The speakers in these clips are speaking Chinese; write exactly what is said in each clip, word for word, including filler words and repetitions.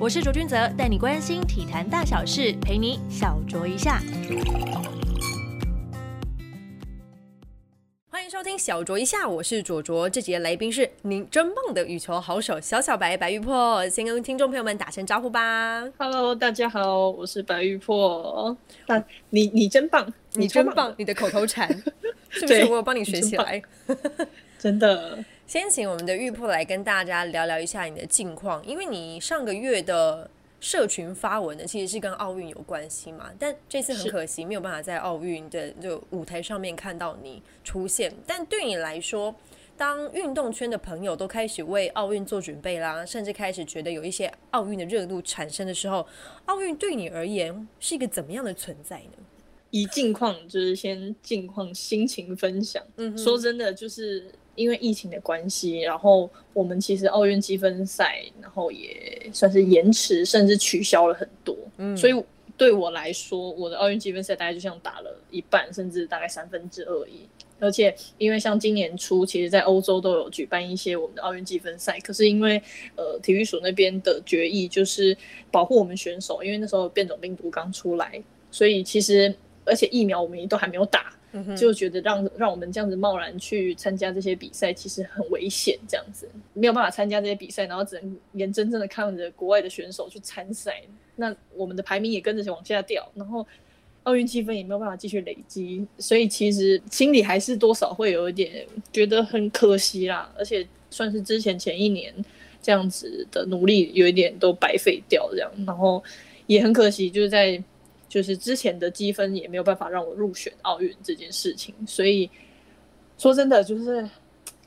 我是卓君泽，带你关心体坛大小事，陪你小酌一下。欢迎收听小酌一下，我是卓卓。这集的来宾是您真棒的羽球好手小小白白玉破，先跟听众朋友们打声招呼吧。Hello， 大家好，我是白玉破。那你你真棒，你真 棒, 你, 真棒你的口头禅是不是我有帮你学起来？真的。先请我们的玉破来跟大家聊聊一下你的近况，因为你上个月的社群发文呢，其实是跟奥运有关系嘛，但这次很可惜没有办法在奥运的就舞台上面看到你出现。但对你来说，当运动圈的朋友都开始为奥运做准备啦，甚至开始觉得有一些奥运的热度产生的时候，奥运对你而言是一个怎么样的存在呢？以近况就是先近况心情分享、嗯、说真的，就是因为疫情的关系，然后我们其实奥运积分赛然后也算是延迟甚至取消了很多、嗯、所以对我来说，我的奥运积分赛大概就像打了一半甚至大概三分之二而已。而且因为像今年初其实在欧洲都有举办一些我们的奥运积分赛，可是因为呃体育署那边的决议就是保护我们选手，因为那时候变种病毒刚出来，所以其实而且疫苗我们也都还没有打，就觉得 让, 让我们这样子贸然去参加这些比赛其实很危险，这样子没有办法参加这些比赛，然后只能眼睁睁的看着国外的选手去参赛，那我们的排名也跟着往下掉，然后奥运积分也没有办法继续累积，所以其实心里还是多少会有一点觉得很可惜啦，而且算是之前前一年这样子的努力有一点都白费掉这样，然后也很可惜，就是在就是之前的积分也没有办法让我入选奥运这件事情，所以说真的就是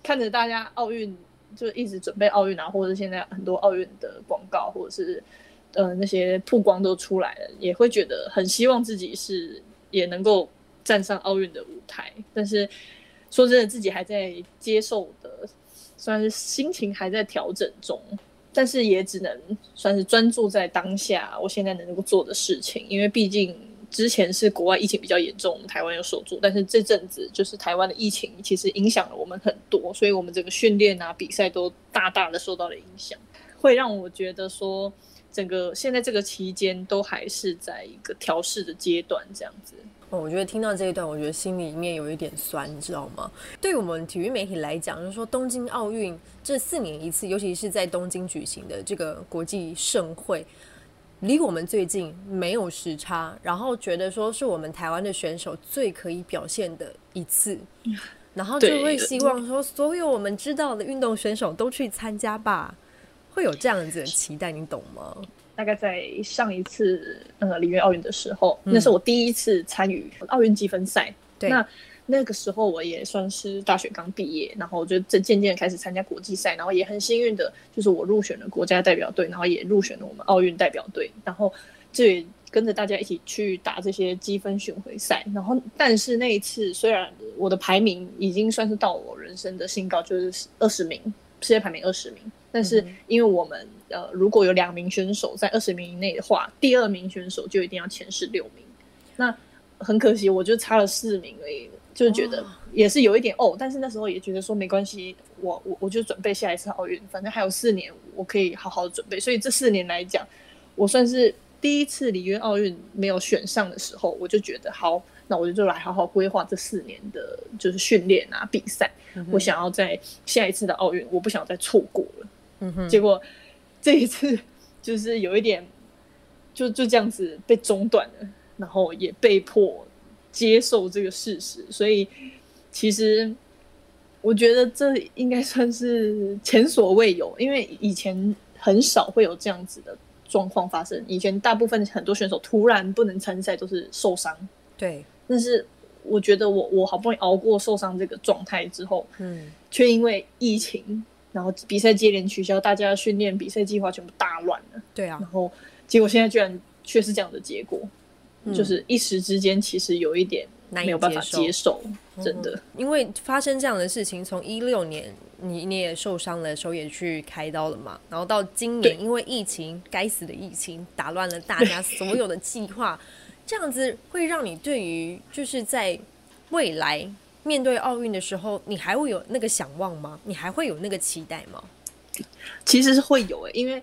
看着大家奥运就一直准备奥运啊，或者现在很多奥运的广告或者是、呃、那些曝光都出来了，也会觉得很希望自己是也能够站上奥运的舞台，但是说真的自己还在接受的算是心情还在调整中，但是也只能算是专注在当下我现在能够做的事情，因为毕竟之前是国外疫情比较严重，我们台湾有守住，但是这阵子就是台湾的疫情其实影响了我们很多，所以我们整个训练啊比赛都大大的受到了影响，会让我觉得说整个现在这个期间都还是在一个调试的阶段这样子。哦、我觉得听到这一段我觉得心里面有一点酸，你知道吗？对我们体育媒体来讲，就是说东京奥运这四年一次，尤其是在东京举行的这个国际盛会，离我们最近，没有时差，然后觉得说是我们台湾的选手最可以表现的一次，然后就会希望说所有我们知道的运动选手都去参加吧，会有这样子的期待，你懂吗？大概在上一次呃里约奥运的时候、嗯、那是我第一次参与奥运积分赛，那那个时候我也算是大学刚毕业，然后就渐渐开始参加国际赛，然后也很幸运的就是我入选了国家代表队，然后也入选了我们奥运代表队，然后这也跟着大家一起去打这些积分巡回赛，然后但是那一次虽然我的排名已经算是到我人生的新高，就是二十名，世界排名二十名，但是因为我们、嗯、呃，如果有两名选手在二十名以内的话，第二名选手就一定要前十六名，那很可惜我就差了四名而已，就是觉得也是有一点 哦, 哦，但是那时候也觉得说没关系，我我我就准备下一次奥运，反正还有四年我可以好好准备，所以这四年来讲我算是第一次里约奥运没有选上的时候，我就觉得好，那我就来好好规划这四年的就是训练啊比赛、嗯、我想要在下一次的奥运我不想再错过了、嗯、哼，结果这一次就是有一点 就, 就这样子被中断了，然后也被迫接受这个事实，所以其实我觉得这应该算是前所未有，因为以前很少会有这样子的状况发生，以前大部分很多选手突然不能参赛都是受伤，对，但是我觉得我我好不容易熬过受伤这个状态之后，嗯，却因为疫情然后比赛接连取消，大家训练比赛计划全部大乱了，对啊，然后结果现在居然却是这样的结果、嗯、就是一时之间其实有一点没有办法接受，真的、嗯、因为发生这样的事情，从一六年 你, 你也受伤的时候也去开刀了嘛，然后到今年因为疫情，该死的疫情打乱了大家所有的计划这样子会让你对于就是在未来面对奥运的时候，你还会有那个想望吗？你还会有那个期待吗？其实是会有耶、欸、因为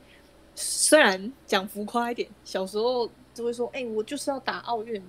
虽然讲浮夸一点，小时候就会说，哎、欸，我就是要打奥运，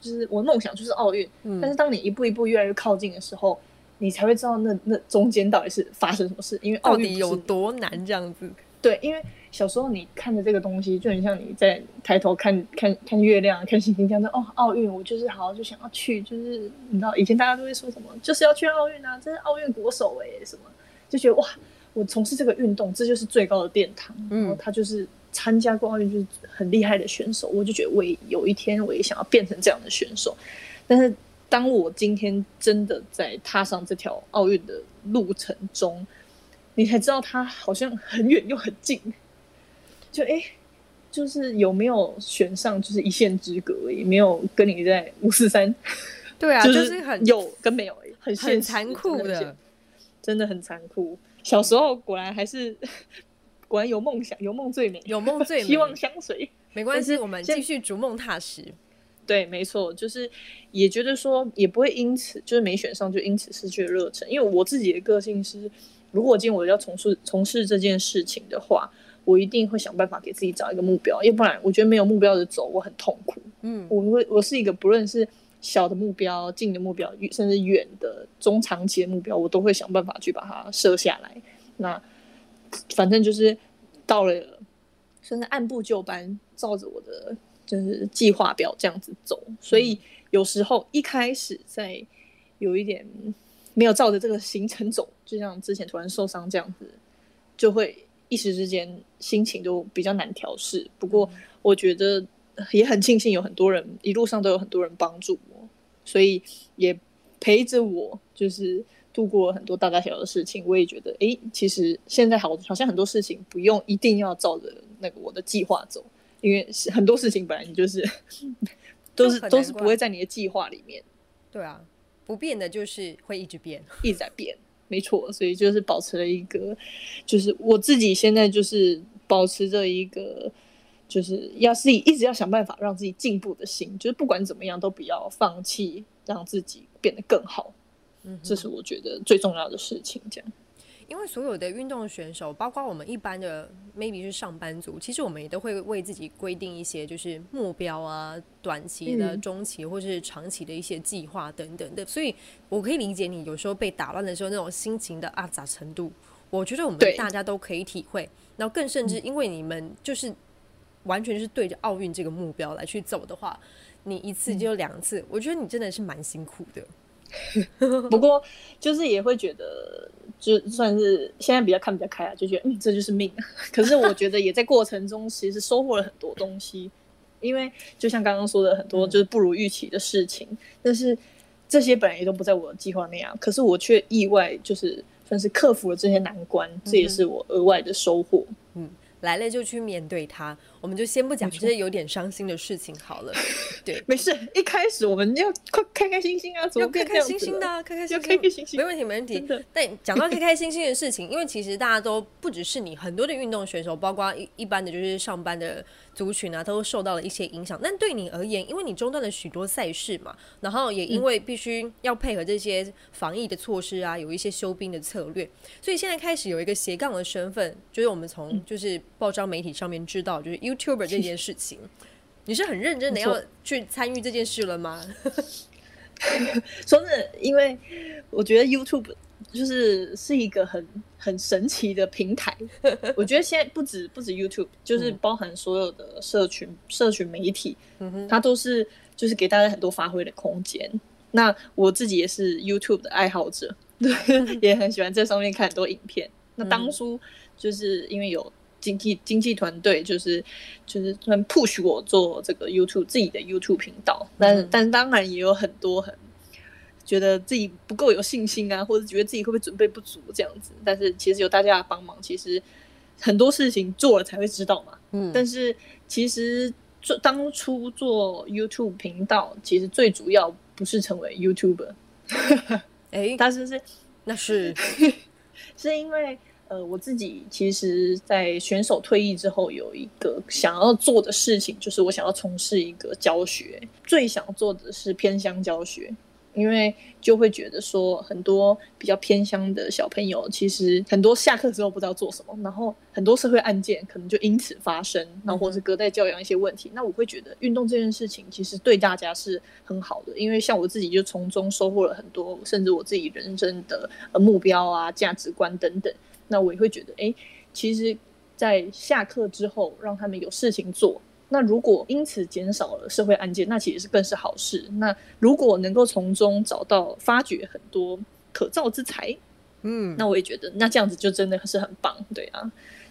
就是我梦想就是奥运、嗯。但是当你一步一步越来越靠近的时候，你才会知道那那中间到底是发生什么事，因为奥运到底有多难这样子。对，因为小时候你看着这个东西，就很像你在抬头看看看月亮、看星星这样子。哦，奥运，我就是好就想要去，就是你知道以前大家都会说什么，就是要去奥运啊，这是奥运国手哎、欸、什么，就觉得哇，我从事这个运动，这就是最高的殿堂。嗯，然后他就是参加过奥运，就是很厉害的选手。我就觉得我也有一天我也想要变成这样的选手，但是当我今天真的在踏上这条奥运的路程中，你才知道它好像很远又很近，就哎、欸，就是有没有选上就是一线之隔，也没有跟你在五四三，对啊，就是很有跟没有，很很残酷的，真的很残酷。小时候果然还是果然有梦想，有梦最美，有梦最美，希望相随。没关系，我们继续逐梦踏实。对，没错，就是也觉得说也不会因此就是没选上就因此失去了热忱，因为我自己的个性是，如果今天我要从事从事这件事情的话，我一定会想办法给自己找一个目标，要不然我觉得没有目标的走我很痛苦。嗯，我会我是一个不论是小的目标、近的目标，甚至远的中长期的目标，我都会想办法去把它设下来。那反正就是到了，甚至按部就班，照着我的就是计划表这样子走，所以有时候一开始在有一点没有照着这个行程走，就像之前突然受伤这样子，就会一时之间心情都比较难调试。不过我觉得也很庆幸有很多人一路上都有很多人帮助我，所以也陪着我就是度过很多大大小小的事情。我也觉得哎、欸，其实现在好好像很多事情不用一定要照着那个我的计划走，因为很多事情本来你就是都是都是不会在你的计划里面。对啊，不变的就是会一直变，一直在变，没错。所以就是保持了一个，就是我自己现在就是保持着一个，就是要自己一直要想办法让自己进步的心，就是不管怎么样都不要放弃，让自己变得更好。嗯，这是我觉得最重要的事情。这样。因为所有的运动选手，包括我们一般的 maybe 是上班族，其实我们也都会为自己规定一些就是目标啊，短期的、嗯、中期或是长期的一些计划等等的，所以我可以理解你有时候被打乱的时候那种心情的阿杂程度，我觉得我们大家都可以体会。然后更甚至因为你们就是完全是对着奥运这个目标来去走的话，你一次就两次、嗯、我觉得你真的是蛮辛苦的不过就是也会觉得就算是现在比较看比较开啊，就觉得嗯，这就是命。可是我觉得也在过程中其实收获了很多东西因为就像刚刚说的很多就是不如预期的事情、嗯、但是这些本来也都不在我的计划内啊，可是我却意外就是算是克服了这些难关、嗯、这也是我额外的收获。嗯，来了就去面对它，我们就先不讲这些有点伤心的事情好了。对，没事，一开始我们要快开开心心啊，怎么变这样子了？要开开心心的啊，开开心心，要开开心心，没问题，没问题。但讲到开开心心的事情，因为其实大家都不只是你，很多的运动选手，包括 一, 一般的就是上班的族群啊，都受到了一些影响。但对你而言，因为你中断了许多赛事嘛，然后也因为必须要配合这些防疫的措施啊，有一些休兵的策略，所以现在开始有一个斜杠的身份，就是我们从就是报章媒体上面知道，就是 YouTuber 这件事情，你是很认真的要去参与这件事了吗？说真的，因为我觉得 YouTube 就是是一个很很神奇的平台。我觉得现在不止不止 YouTube， 就是包含所有的社群、嗯、社群媒体，它都是就是给大家很多发挥的空间。那我自己也是 YouTube 的爱好者，也很喜欢在上面看很多影片。那当初就是因为有经纪经纪团队就是就是很 push 我做这个 YouTube 自己的 YouTube 频道，但、嗯、但当然也有很多很觉得自己不够有信心啊，或者觉得自己会不会准备不足这样子。但是其实有大家的帮忙，其实很多事情做了才会知道嘛。嗯，但是其实当初做 YouTube 频道，其实最主要不是成为 YouTuber， 哎，但是是那是是因为。呃，我自己其实在选手退役之后有一个想要做的事情，就是我想要从事一个教学，最想做的是偏乡教学。因为就会觉得说很多比较偏乡的小朋友其实很多下课之后不知道做什么，然后很多社会案件可能就因此发生，然后或是隔代教养一些问题、嗯、那我会觉得运动这件事情其实对大家是很好的，因为像我自己就从中收获了很多，甚至我自己人生的目标啊价值观等等，那我也会觉得哎，其实在下课之后让他们有事情做，那如果因此减少了社会案件，那其实是更是好事。那如果能够从中找到发掘很多可造之才，嗯，那我也觉得那这样子就真的是很棒，对啊。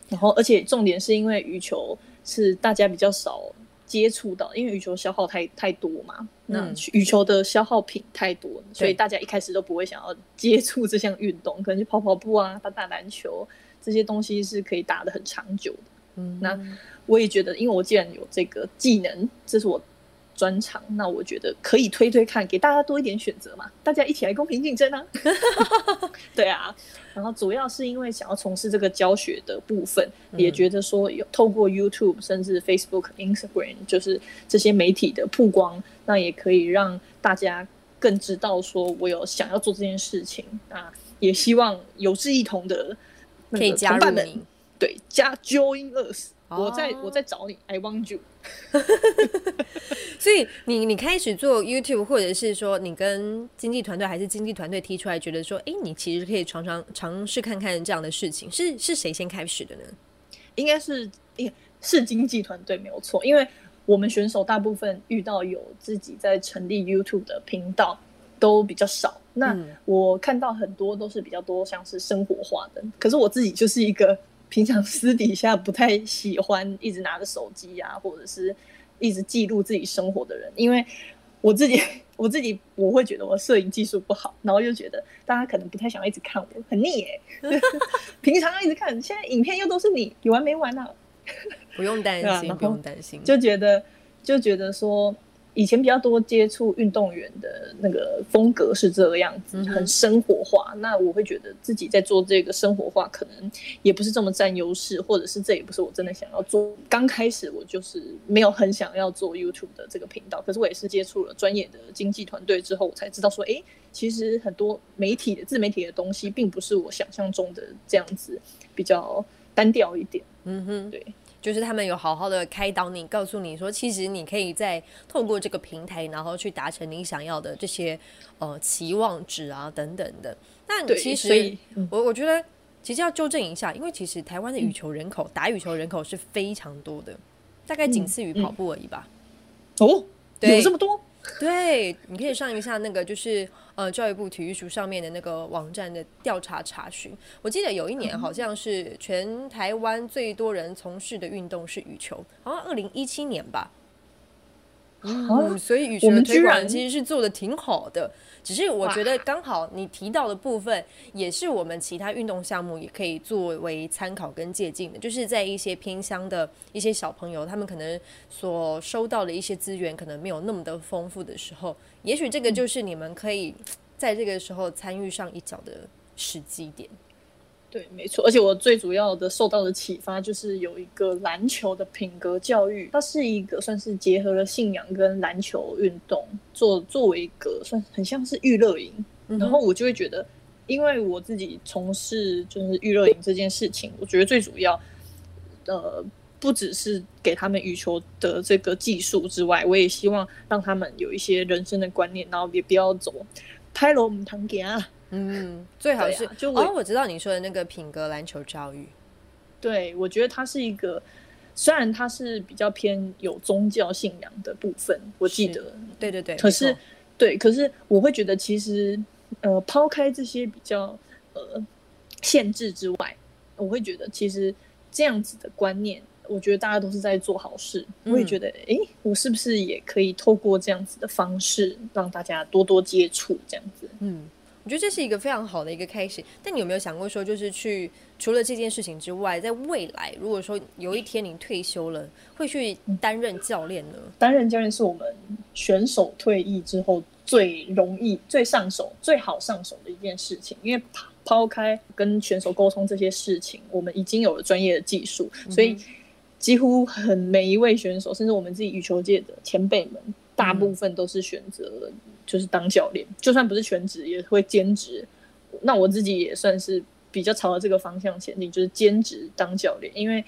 然后而且重点是因为羽球是大家比较少接触到，因为羽球消耗 太, 太多嘛，那羽球的消耗品太多、嗯、所以大家一开始都不会想要接触这项运动，可能去跑跑步啊打打篮球，这些东西是可以打得很长久的。嗯，那我也觉得因为我既然有这个技能，这是我专长，那我觉得可以推推看，给大家多一点选择嘛，大家一起来公平竞争啊对啊，然后主要是因为想要从事这个教学的部分、嗯、也觉得说有透过 YouTube 甚至 Facebook Instagram 就是这些媒体的曝光，那也可以让大家更知道说我有想要做这件事情啊，也希望有志一同的可以加入你，对，加 join us，我在我在找你 I want you 所以 你, 你开始做 YouTube 或者是说你跟经纪团队还是经纪团队提出来觉得说哎、欸，你其实可以常常尝试看看这样的事情，是是谁先开始的呢？应该是是经纪团队没有错，因为我们选手大部分遇到有自己在成立 YouTube 的频道都比较少，那我看到很多都是比较多像是生活化的，可是我自己就是一个平常私底下不太喜欢一直拿着手机啊或者是一直记录自己生活的人，因为我自己我自己我会觉得我摄影技术不好，然后就觉得大家可能不太想一直看我，很腻耶、欸、平常一直看，现在影片又都是你有完没完啊不用担心、啊、不用担心，就觉得就觉得说以前比较多接触运动员的那个风格是这样子，很生活化、嗯、那我会觉得自己在做这个生活化可能也不是这么占优势，或者是这也不是我真的想要做，刚开始我就是没有很想要做 YouTube 的这个频道，可是我也是接触了专业的经纪团队之后我才知道说哎、欸，其实很多媒体的自媒体的东西并不是我想象中的这样子，比较单调一点，嗯哼，对，就是他们有好好的开导你，告诉你说其实你可以在透过这个平台然后去达成你想要的这些、呃、期望值啊等等的。那其实 我, 我觉得其实要纠正一下，因为其实台湾的羽球人口、嗯、打羽球人口是非常多的，大概仅次于跑步而已吧、嗯嗯、哦，有这么多？对，你可以上一下那个就是呃教育部体育署上面的那个网站的调查查询，我记得有一年好像是全台湾最多人从事的运动是羽球，好像二零一七年吧。嗯，所以羽球的推广其实是做的挺好的，只是我觉得刚好你提到的部分也是我们其他运动项目也可以作为参考跟借鉴的，就是在一些偏乡的一些小朋友他们可能所收到的一些资源可能没有那么的丰富的时候，也许这个就是你们可以在这个时候参与上一脚的时机点。对，没错，而且我最主要的受到的启发就是有一个篮球的品格教育，它是一个算是结合了信仰跟篮球运动做作为一个算很像是娱乐营、嗯、然后我就会觉得因为我自己从事就是娱乐营这件事情，我觉得最主要呃不只是给他们羽球的这个技术之外，我也希望让他们有一些人生的观念，然后也不要走拍楼唔通行。嗯，最好是、啊、就我、哦、我知道你说的那个品格篮球教育，对，我觉得它是一个虽然它是比较偏有宗教信仰的部分，我记得对对对，可是对，可是我会觉得其实呃抛开这些比较呃限制之外，我会觉得其实这样子的观念我觉得大家都是在做好事、嗯、我也觉得哎，我是不是也可以透过这样子的方式让大家多多接触这样子。嗯，我觉得这是一个非常好的一个开始，但你有没有想过说就是去除了这件事情之外，在未来如果说有一天你退休了会去担任教练呢？担任教练是我们选手退役之后最容易最上手最好上手的一件事情，因为抛开跟选手沟通这些事情我们已经有了专业的技术，所以几乎很每一位选手甚至我们自己羽球界的前辈们大部分都是选择就是当教练，就算不是全职也会兼职。那我自己也算是比较朝着这个方向前进，就是兼职当教练，因为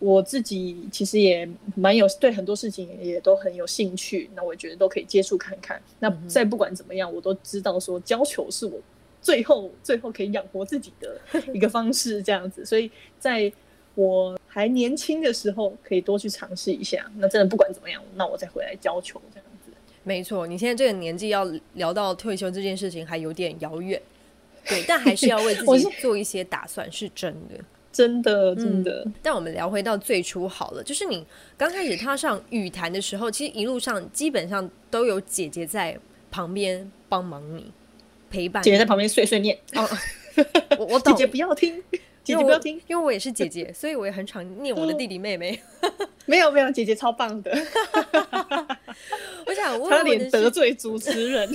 我自己其实也蛮有对很多事情也都很有兴趣，那我觉得都可以接触看看。那再不管怎么样，我都知道说教球是我最后最后可以养活自己的一个方式，这样子。所以在我还年轻的时候，可以多去尝试一下。那真的不管怎么样，那我再回来教球这样子。没错，你现在这个年纪要聊到退休这件事情还有点遥远，对，但还是要为自己做一些打算，是真的。真的真的、嗯、但我们聊回到最初好了，就是你刚开始踏上羽坛的时候，其实一路上基本上都有姐姐在旁边帮忙你陪伴你，姐姐在旁边碎碎念、哦、我, 我懂姐姐不要听姐姐不要听，因为我也是姐姐所以我也很常念我的弟弟妹妹没有没有，姐姐超棒的我想问，差点得罪主持人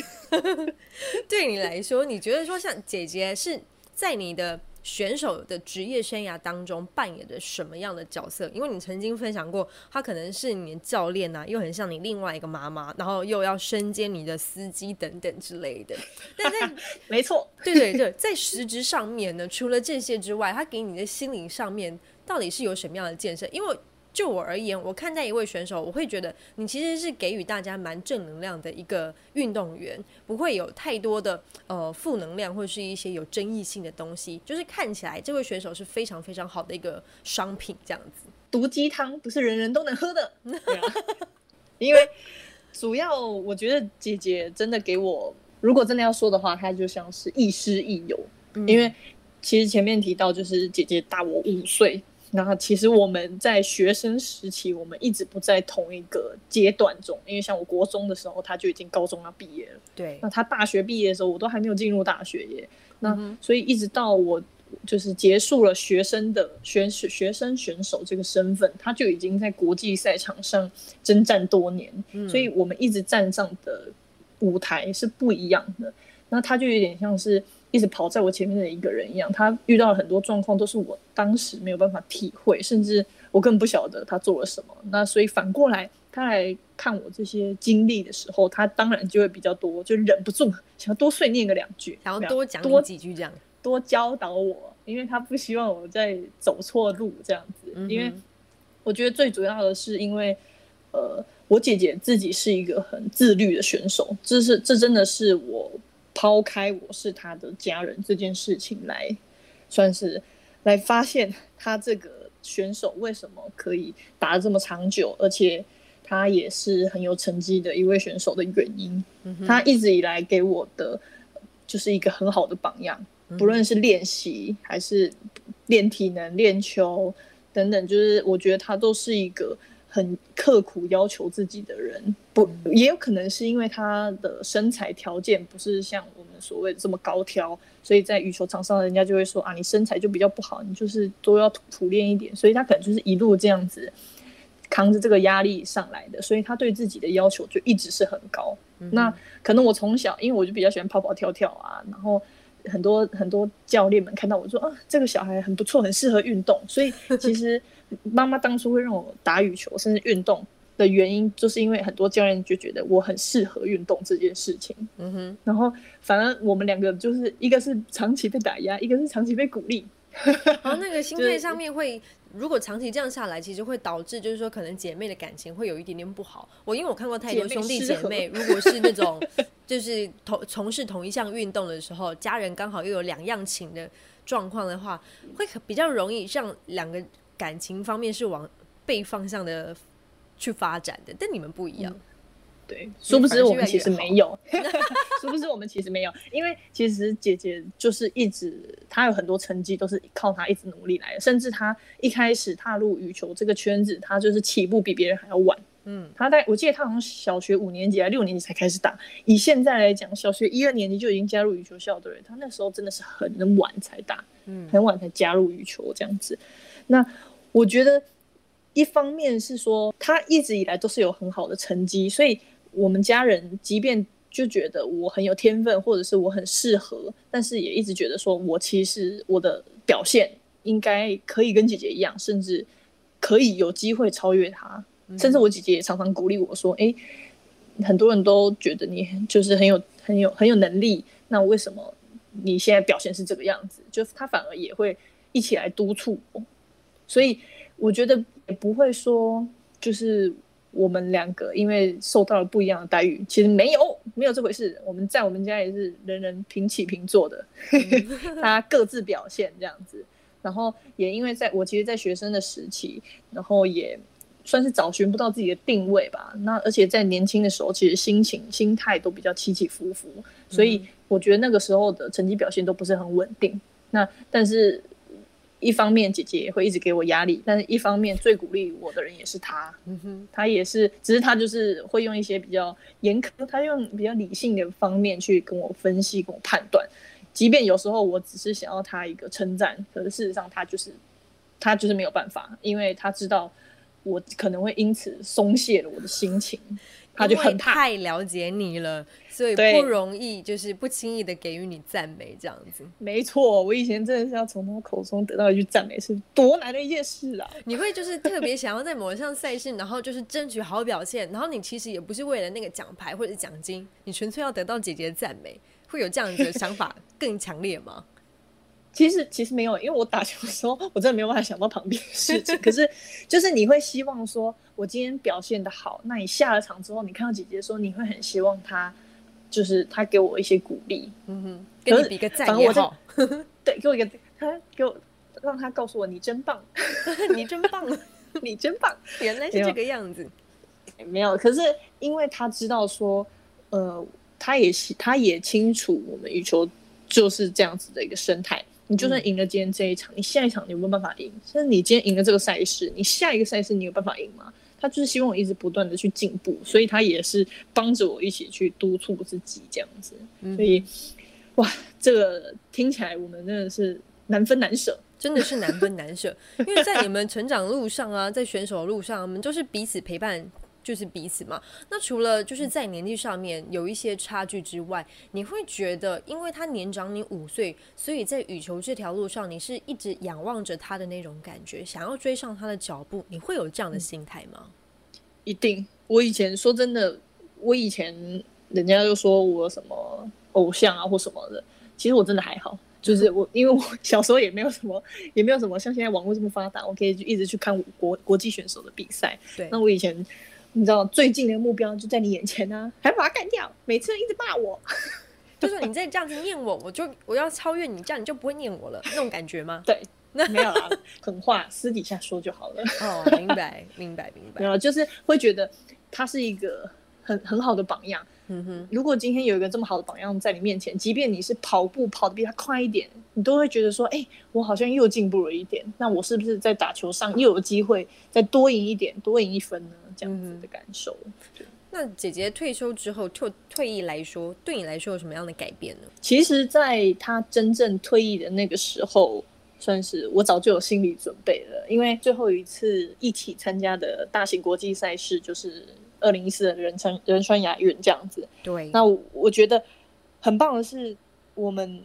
对你来说，你觉得说像姐姐是在你的选手的职业生涯当中扮演着什么样的角色？因为你曾经分享过他可能是你的教练啊，又很像你另外一个妈妈，然后又要身兼你的司机等等之类的，但在没错，对对对，在实质上面呢，除了这些之外，他给你的心灵上面到底是有什么样的建设？因为就我而言，我看待一位选手，我会觉得你其实是给予大家蛮正能量的一个运动员，不会有太多的呃负能量或是一些有争议性的东西，就是看起来这位选手是非常非常好的一个商品这样子。毒鸡汤不是人人都能喝的因为主要我觉得姐姐真的给我，如果真的要说的话，她就像是亦师亦友、嗯、因为其实前面提到就是姐姐大我五岁，然后其实我们在学生时期我们一直不在同一个阶段中，因为像我国中的时候他就已经高中要毕业了，对，那他大学毕业的时候我都还没有进入大学耶，那、嗯、所以一直到我就是结束了学生的 学, 学生选手这个身份，他就已经在国际赛场上征战多年、嗯、所以我们一直站上的舞台是不一样的，那他就有点像是一直跑在我前面的一个人一样，他遇到了很多状况都是我当时没有办法体会，甚至我更不晓得他做了什么，那所以反过来他来看我这些经历的时候，他当然就会比较多，就忍不住想要多碎念个两句，想要多讲你几句这样，多教导我，因为他不希望我再走错路这样子、嗯、因为我觉得最主要的是因为呃，我姐姐自己是一个很自律的选手，这是这真的是我抛开我是他的家人这件事情来算是来发现他这个选手为什么可以打得这么长久，而且他也是很有成绩的一位选手的原因、嗯、他一直以来给我的就是一个很好的榜样，不论是练习还是练体能练球等等，就是我觉得他都是一个很刻苦要求自己的人，不也有可能是因为他的身材条件不是像我们所谓的这么高挑，所以在羽球场上人家就会说啊，你身材就比较不好，你就是都要苦练一点，所以他可能就是一路这样子扛着这个压力上来的，所以他对自己的要求就一直是很高、嗯、那可能我从小因为我就比较喜欢跑跑跳跳啊，然后很多很多教练们看到我说啊，这个小孩很不错，很适合运动，所以其实妈妈当初会让我打羽球甚至运动的原因，就是因为很多教练就觉得我很适合运动这件事情、嗯、哼，然后反正我们两个就是一个是长期被打压，一个是长期被鼓励，然后那个心态上面会、就是、如果长期这样下来，其实会导致就是说可能姐妹的感情会有一点点不好。我因为我看过太多兄弟姐妹，如果是那种就是从事同一项运动的时候，家人刚好又有两样情的状况的话，会比较容易让两个感情方面是往背方向的去发展的，但你们不一样、嗯、对，殊不知我们其实没有殊不知我们其实没有，因为其实姐姐就是一直她有很多成绩都是靠她一直努力来的，甚至她一开始踏入羽球这个圈子，她就是起步比别人还要晚，嗯，她在我记得她好像小学五年级还六年级才开始打，以现在来讲小学一二年级就已经加入羽球校队了，她那时候真的是很晚才打，嗯，很晚才加入羽球这样子。那我觉得一方面是说她一直以来都是有很好的成绩，所以我们家人即便就觉得我很有天分或者是我很适合，但是也一直觉得说我其实我的表现应该可以跟姐姐一样，甚至可以有机会超越她、嗯、甚至我姐姐也常常鼓励我说，哎，很多人都觉得你就是很有很有很有能力，那为什么你现在表现是这个样子？就他反而也会一起来督促我，所以我觉得也不会说就是我们两个因为受到了不一样的待遇，其实没有没有这回事。我们在我们家也是人人平起平坐的，大家各自表现这样子。然后也因为在我其实在学生的时期，然后也算是找寻不到自己的定位吧，那而且在年轻的时候其实心情心态都比较起起伏伏，所以我觉得那个时候的成绩表现都不是很稳定。那但是一方面姐姐也会一直给我压力，但是一方面最鼓励我的人也是她、嗯、她也是，只是她就是会用一些比较严苛，她用比较理性的方面去跟我分析跟我判断，即便有时候我只是想要她一个称赞，可是事实上她就是她就是没有办法，因为她知道我可能会因此松懈了我的心情，她就很怕，太了解你了，所以不容易就是不轻易的给予你赞美这样子。没错，我以前真的是要从他口中得到一句赞美是多难的一件事啊。你会就是特别想要在某一项赛事然后就是争取好表现，然后你其实也不是为了那个奖牌或者奖金，你纯粹要得到姐姐的赞美，会有这样的想法更强烈吗？其实其实没有，因为我打球的时候我真的没有办法想到旁边的事情可是就是你会希望说我今天表现的好，那你下了场之后你看到姐姐的时候，你会很希望她就是她给我一些鼓励，嗯哼，给你比个赞也好对，给我一个她给我让她告诉我你真棒你真棒你真棒原来是这个样子。没 有, 没有可是因为她知道说呃，她也她也清楚我们羽球就是这样子的一个生态，你就算赢了今天这一场、嗯、你下一场你有没有办法赢，但是你今天赢了这个赛事，你下一个赛事你有办法赢吗？他就是希望我一直不断的去进步，所以他也是帮着我一起去督促自己这样子、嗯、所以哇，这个听起来我们真的是难分难舍，真的是难分难舍因为在你们成长路上啊，在选手路上，我们就是彼此陪伴就是彼此嘛。那除了就是在年纪上面有一些差距之外，你会觉得因为他年长你五岁，所以在羽球这条路上你是一直仰望着他的那种感觉，想要追上他的脚步，你会有这样的心态吗？一定。我以前说真的，我以前人家就说我什么偶像啊或什么的，其实我真的还好，就是我因为我小时候也没有什么也没有什么像现在网络这么发达，我可以一直去看国国际选手的比赛。对，那我以前你知道最近的目标就在你眼前啊，还把它干掉，每次一直骂我就是你再这样子念我，我就我要超越你，这样你就不会念我了，那种感觉吗？对没有啦，狠话私底下说就好了哦，明白明白明白。没有，就是会觉得他是一个 很, 很好的榜样、嗯、哼，如果今天有一个这么好的榜样在你面前，即便你是跑步跑得比他快一点，你都会觉得说哎、欸，我好像又进步了一点，那我是不是在打球上又有机会再多赢一点多赢一分呢？这样子的感受、嗯、那姐姐退休之后 退, 退役来说对你来说有什么样的改变呢？其实在她真正退役的那个时候，算是我早就有心理准备了，因为最后一次一起参加的大型国际赛事就是二零一四的仁川仁川亚运这样子。对，那 我, 我觉得很棒的是我们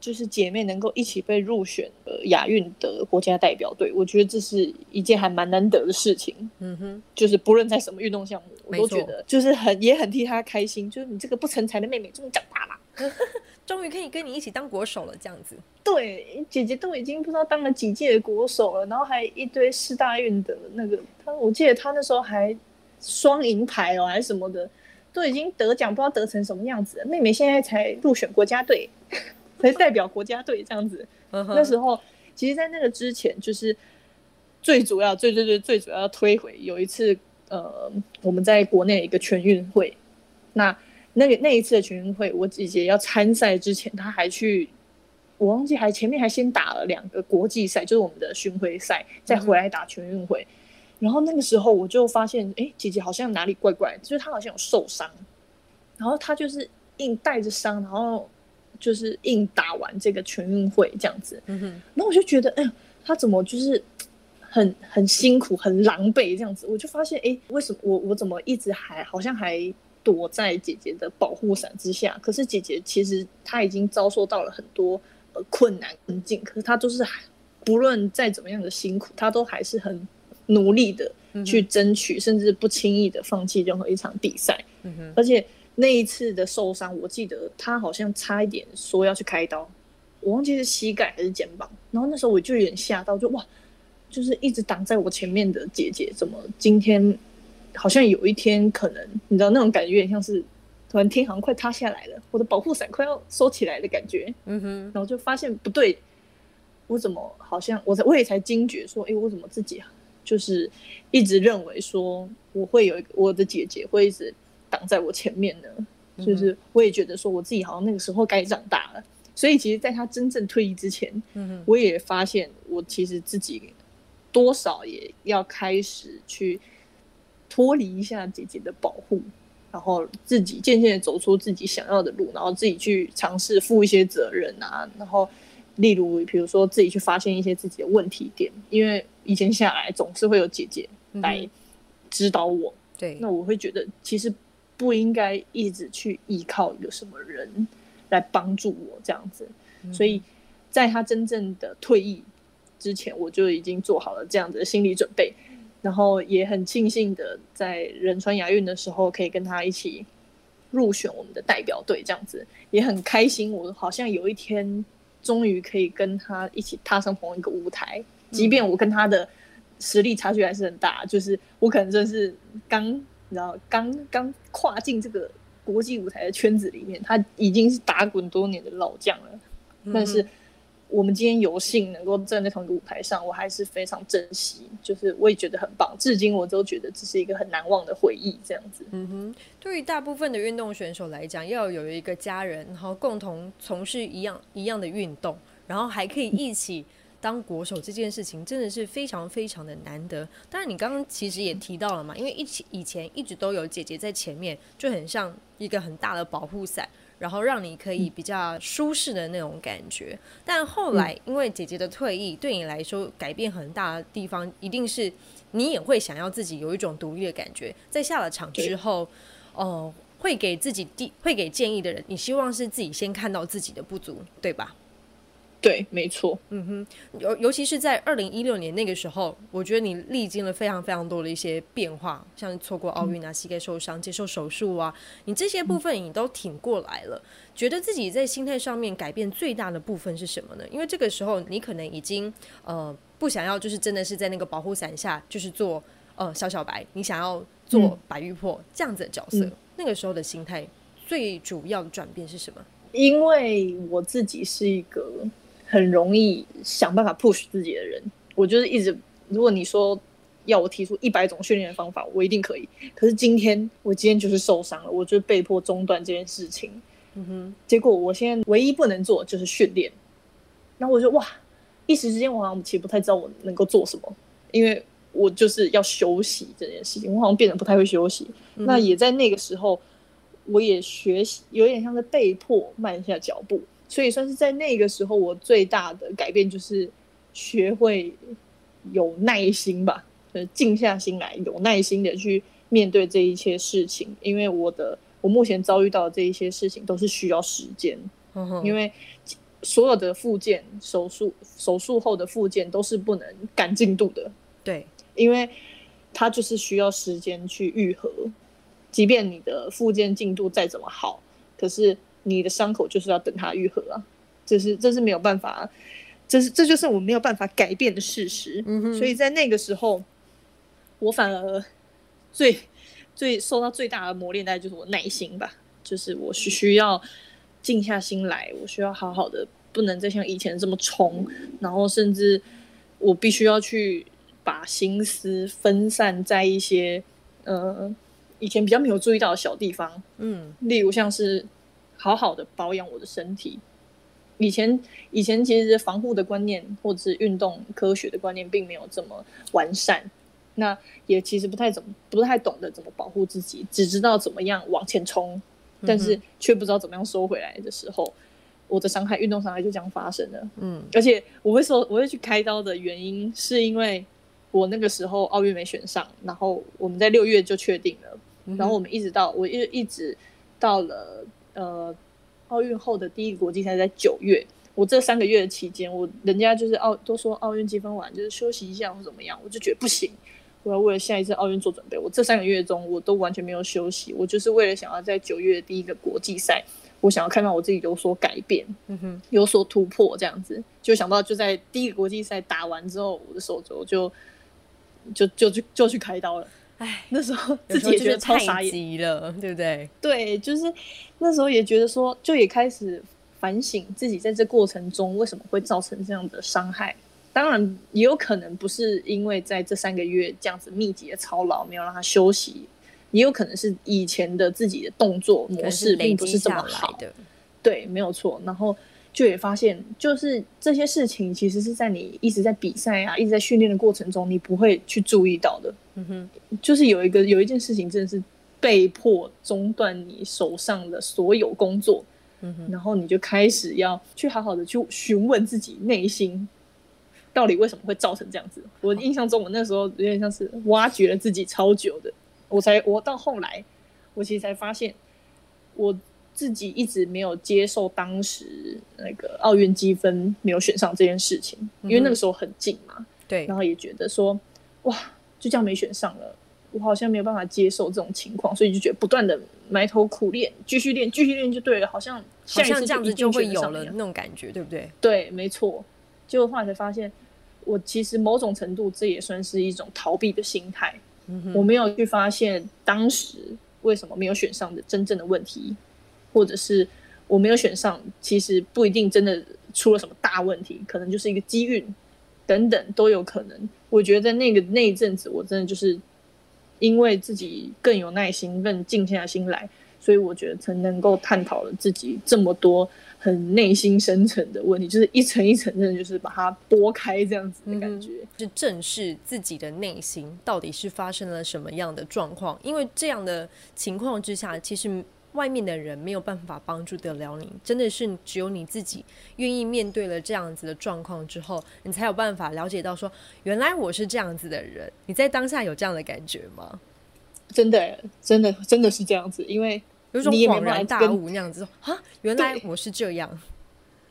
就是姐妹能够一起被入选亚运的国家代表队，我觉得这是一件还蛮难得的事情。嗯哼，就是不论在什么运动项目，我都觉得就是很也很替她开心，就是你这个不成才的妹妹终于长大了终于可以跟你一起当国手了这样子。对，姐姐都已经不知道当了几届的国手了，然后还一堆世大运的那个，她我记得她那时候还双银牌哦还是什么的，都已经得奖不知道得成什么样子了，妹妹现在才入选国家队才代表国家队这样子、uh-huh. 那时候其实在那个之前就是最主要最最最最主要要推回有一次呃，我们在国内一个全运会，那那个那一次的全运会我姐姐要参赛之前，她还去我忘记还前面还先打了两个国际赛，就是我们的巡回赛再回来打全运会、uh-huh. 然后那个时候我就发现哎、欸，姐姐好像哪里怪怪，就是她好像有受伤，然后她就是硬带着伤，然后就是硬打完这个全运会这样子、嗯、然后我就觉得、哎、他怎么就是很很辛苦很狼狈这样子，我就发现哎，为什么 我, 我怎么一直还好像还躲在姐姐的保护伞之下，可是姐姐其实她已经遭受到了很多、呃、困难困境，可是她就是不论再怎么样的辛苦她都还是很努力的去争取，嗯、甚至不轻易的放弃任何一场比赛。嗯哼，而且那一次的受伤，我记得他好像差一点说要去开刀，我忘记是膝盖还是肩膀。然后那时候我就有点吓到，就哇，就是一直挡在我前面的姐姐，怎么今天好像有一天可能，你知道那种感觉，有点像是突然天好像快塌下来了，我的保护伞快要收起来的感觉。嗯哼，然后就发现不对。我怎么好像 我, 我也才惊觉说，哎、欸，我怎么自己啊，就是一直认为说我会有一个我的姐姐会一直挡在我前面呢？嗯、就是我也觉得说我自己好像那个时候该长大了。所以其实在他真正退役之前，嗯、我也发现我其实自己多少也要开始去脱离一下姐姐的保护，然后自己渐渐的走出自己想要的路，然后自己去尝试负一些责任啊，然后。例如比如说自己去发现一些自己的问题点，因为以前下来总是会有姐姐来指导我，嗯、对，那我会觉得其实不应该一直去依靠一个什么人来帮助我这样子，嗯、所以在他真正的退役之前，我就已经做好了这样子的心理准备，然后也很庆幸的在仁川亚运的时候可以跟他一起入选我们的代表队，这样子也很开心，我好像有一天终于可以跟他一起踏上同一个舞台，即便我跟他的实力差距还是很大，嗯、就是我可能真是刚，你知道，刚刚跨进这个国际舞台的圈子里面，他已经是打滚多年的老将了，嗯、但是我们今天有幸能够站在同一个舞台上，我还是非常珍惜，就是我也觉得很棒，至今我都觉得这是一个很难忘的回忆这样子。嗯哼，对于大部分的运动选手来讲，要有一个家人，然后共同从事一样一样的运动，然后还可以一起当国手，这件事情真的是非常非常的难得。当然你刚刚其实也提到了嘛，因为一起以前一直都有姐姐在前面，就很像一个很大的保护伞，然后让你可以比较舒适的那种感觉。但后来因为姐姐的退役，对你来说改变很大的地方一定是你也会想要自己有一种独立的感觉，在下了场之后，呃、会给自己会给建议的人，你希望是自己先看到自己的不足，对吧？对，没错。嗯哼，尤其是在二零一六年那个时候，我觉得你历经了非常非常多的一些变化，像错过奥运啊，膝盖受伤，接受手术啊，你这些部分你都挺过来了。觉得自己在心态上面改变最大的部分是什么呢？因为这个时候你可能已经呃不想要，就是真的是在那个保护伞下，就是做呃小小白，你想要做白玉破，嗯、这样子的角色。嗯、那个时候的心态最主要的转变是什么？因为我自己是一个很容易想办法 push 自己的人，我就是一直，如果你说要我提出一百种训练的方法，我一定可以。可是今天，我今天就是受伤了，我就被迫中断这件事情。嗯哼，结果我现在唯一不能做就是训练。然后我就哇，一时之间我好像其实不太知道我能够做什么，因为我就是要休息这件事情，我好像变得不太会休息。嗯、那也在那个时候，我也学习，有点像是被迫慢下脚步。所以算是在那个时候我最大的改变就是学会有耐心吧，就是静下心来，有耐心的去面对这一些事情，因为我的我目前遭遇到的这一些事情都是需要时间，嗯、因为所有的复健手术手术后的复健都是不能赶进度的，对，因为它就是需要时间去愈合，即便你的复健进度再怎么好，可是你的伤口就是要等它愈合啊，这是这是没有办法，这是这就是我没有办法改变的事实。嗯、所以在那个时候，我反而最最受到最大的磨练，大概就是我耐心吧，就是我需要静下心来，我需要好好的，不能再像以前这么冲，然后甚至我必须要去把心思分散在一些呃以前比较没有注意到的小地方，嗯，例如像是。好好的保养我的身体，以前以前其实防护的观念或者是运动科学的观念并没有这么完善，那也其实不太怎么不太懂得怎么保护自己，只知道怎么样往前冲，但是却不知道怎么样收回来的时候，嗯、我的伤害运动伤害就这样发生了。嗯，而且我会说我会去开刀的原因是因为我那个时候奥运没选上，然后我们在六月就确定了，嗯、然后我们一直到我一一直到了。呃，奥运后的第一个国际赛在九月，我这三个月的期间，我人家就是奥都说奥运积分完就是休息一下或怎么样，我就觉得不行，我要为了下一次奥运做准备。我这三个月中我都完全没有休息，我就是为了想要在九月的第一个国际赛，我想要看到我自己有所改变、嗯、哼有所突破这样子。就想到就在第一个国际赛打完之后，我的手肘就就就 就, 就去开刀了。哎，那时候自己也觉得超傻眼，太急了，对不对？对，就是那时候也觉得说，就也开始反省自己在这过程中为什么会造成这样的伤害。当然也有可能不是因为在这三个月这样子密集的操劳没有让他休息，也有可能是以前的自己的动作模式并不是这么好的，对，没有错。然后就也发现，就是这些事情其实是在你一直在比赛啊，一直在训练的过程中，你不会去注意到的。嗯哼，就是有一个有一件事情真的是被迫中断你手上的所有工作，嗯哼，然后你就开始要去好好的去询问自己内心到底为什么会造成这样子。我印象中，我那时候有点像是挖掘了自己超久的，我才我到后来，我其实才发现我自己一直没有接受当时那个奥运积分没有选上这件事情、嗯、因为那个时候很近嘛，对，然后也觉得说哇就这样没选上了，我好像没有办法接受这种情况，所以就觉得不断的埋头苦练，继续练继续练就对了，好像下一次就一定选上了，好像这样子就会有了那种感觉，对不对？对，没错。结果后来才发现，我其实某种程度这也算是一种逃避的心态、嗯、我没有去发现当时为什么没有选上的真正的问题，或者是我没有选上其实不一定真的出了什么大问题，可能就是一个机运等等都有可能。我觉得那个那一阵子我真的就是因为自己更有耐心更静下心来，所以我觉得才能够探讨了自己这么多很内心深层的问题，就是一层一层真的就是把它剥开这样子的感觉、嗯、就正视自己的内心到底是发生了什么样的状况。因为这样的情况之下，其实外面的人没有办法帮助得了你，真的是只有你自己愿意面对了这样子的状况之后，你才有办法了解到说原来我是这样子的人。你在当下有这样的感觉吗？真的真的真的是这样子，因为有种恍然大悟那样子，啊，原来我是这样。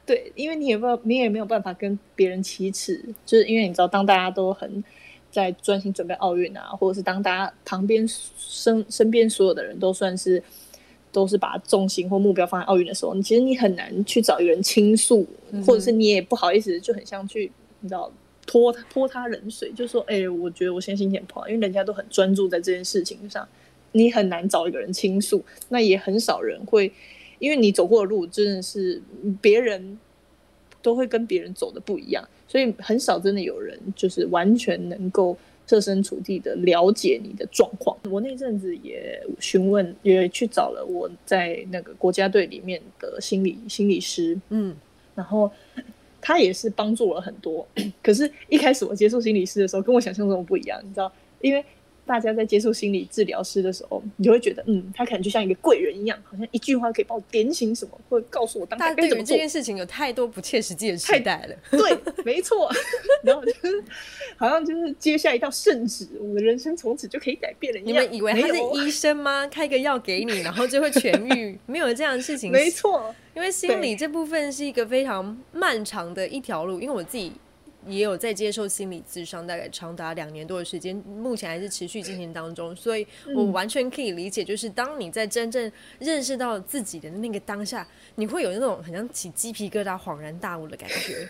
对, 对，因为你 也, 你也没有办法跟别人启齿，就是因为你知道当大家都很在专心准备奥运啊，或者是当大家旁边 身, 身边所有的人都算是都是把重心或目标放在奥运的时候，你其实你很难去找一个人倾诉、嗯、或者是你也不好意思，就很像去你知道泼泼他冷水，就说哎、欸，我觉得我现在心情不好，因为人家都很专注在这件事情上，你很难找一个人倾诉，那也很少人会，因为你走过的路真的是别人都会跟别人走的不一样，所以很少真的有人就是完全能够设身处地的了解你的状况。我那阵子也询问，也去找了我在那个国家队里面的心理心理师，嗯，然后他也是帮助了很多。可是一开始我接触心理师的时候，跟我想象中不一样，你知道，因为大家在接触心理治疗师的时候，你就会觉得，嗯，他可能就像一个贵人一样，好像一句话可以帮我点醒什么，或者告诉我当下该怎么做。大家对于这件事情有太多不切实际的期待了。对，没错。然后就是好像就是接下一道圣旨，我的人生从此就可以改变了一样。你们以为他是医生吗？开个药给你，然后就会痊愈？没有这样的事情。没错，因为心理这部分是一个非常漫长的一条路，因为我自己也有在接受心理咨商，大概长达两年多的时间，目前还是持续进行当中，所以我完全可以理解，就是当你在真正认识到自己的那个当下，你会有那种很像起鸡皮疙瘩恍然大悟的感觉，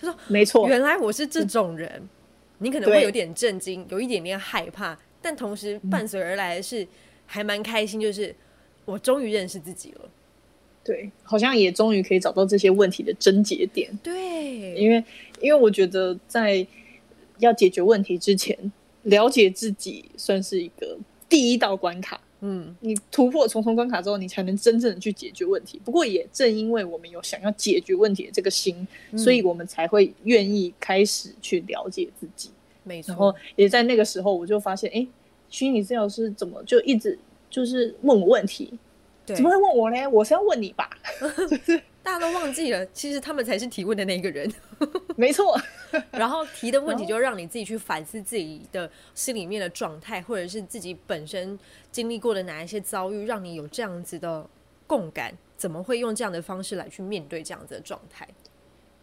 就说没错，原来我是这种人、嗯、你可能会有点震惊，有一点点害怕，但同时伴随而来的是、嗯、还蛮开心，就是我终于认识自己了。对，好像也终于可以找到这些问题的症结点。对，因为因为我觉得在要解决问题之前，了解自己算是一个第一道关卡。嗯，你突破重重关卡之后，你才能真正的去解决问题。不过也正因为我们有想要解决问题的这个心、嗯、所以我们才会愿意开始去了解自己。没错。然后也在那个时候我就发现，哎，心理治疗师怎么就一直就是问我问题，怎么会问我呢？我是要问你吧。大家都忘记了，其实他们才是提问的那个人。没错。然后提的问题就让你自己去反思自己的心里面的状态，或者是自己本身经历过的哪一些遭遇，让你有这样子的共感，怎么会用这样的方式来去面对这样子的状态。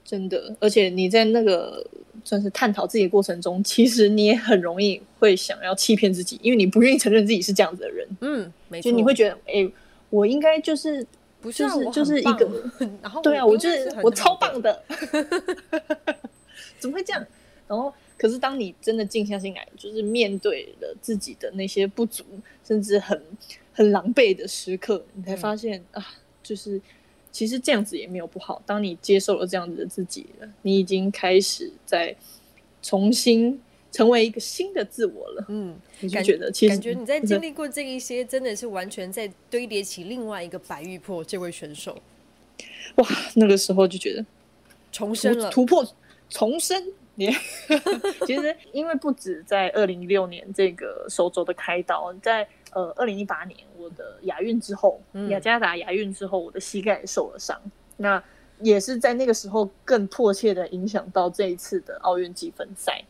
真的，而且你在那个算是探讨自己的过程中，其实你也很容易会想要欺骗自己，因为你不愿意承认自己是这样子的人。嗯，没错，就你会觉得哎、欸，我应该就是不是、啊、就是就是一个，然后对啊，我就是我超棒的，怎么会这样？然后可是当你真的静下心来，就是面对了自己的那些不足，甚至很很狼狈的时刻，你才发现、嗯、啊，就是其实这样子也没有不好。当你接受了这样子的自己了，你已经开始在重新成为一个新的自我了。嗯，你就觉得其实感觉你在经历过这一些，真的是完全在堆叠起另外一个白玉破这位选手。哇，那个时候就觉得重生了，突破重生。其实因为不止在二零一六年这个手肘的开刀，在呃二零一八年我的亚运之后，雅加达亚运之后，我的膝盖受了伤，那也是在那个时候更迫切的影响到这一次的奥运积分赛。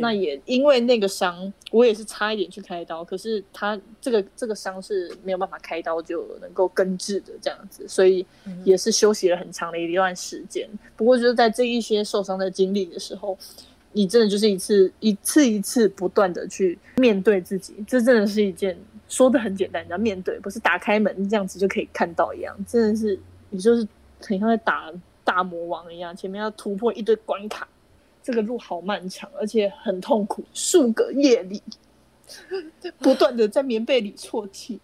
那也因为那个伤，我也是差一点去开刀，可是他这个这个伤是没有办法开刀就能够根治的这样子，所以也是休息了很长的一段时间。不过就是在这一些受伤的经历的时候，你真的就是一次一次一次不断的去面对自己，这真的是一件说的很简单，你要面对，不是打开门这样子就可以看到一样，真的是你就是很像在打大魔王一样，前面要突破一堆关卡，这个路好漫长，而且很痛苦，数个夜里不断的在棉被里啜泣。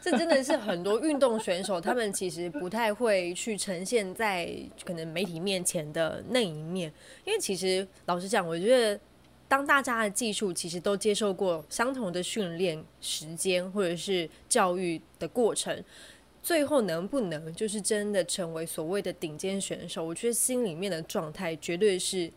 这真的是很多运动选手他们其实不太会去呈现在可能媒体面前的那一面，因为其实老实讲，我觉得当大家的技术其实都接受过相同的训练时间或者是教育的过程，最后能不能就是真的成为所谓的顶尖选手，我觉得心里面的状态绝对是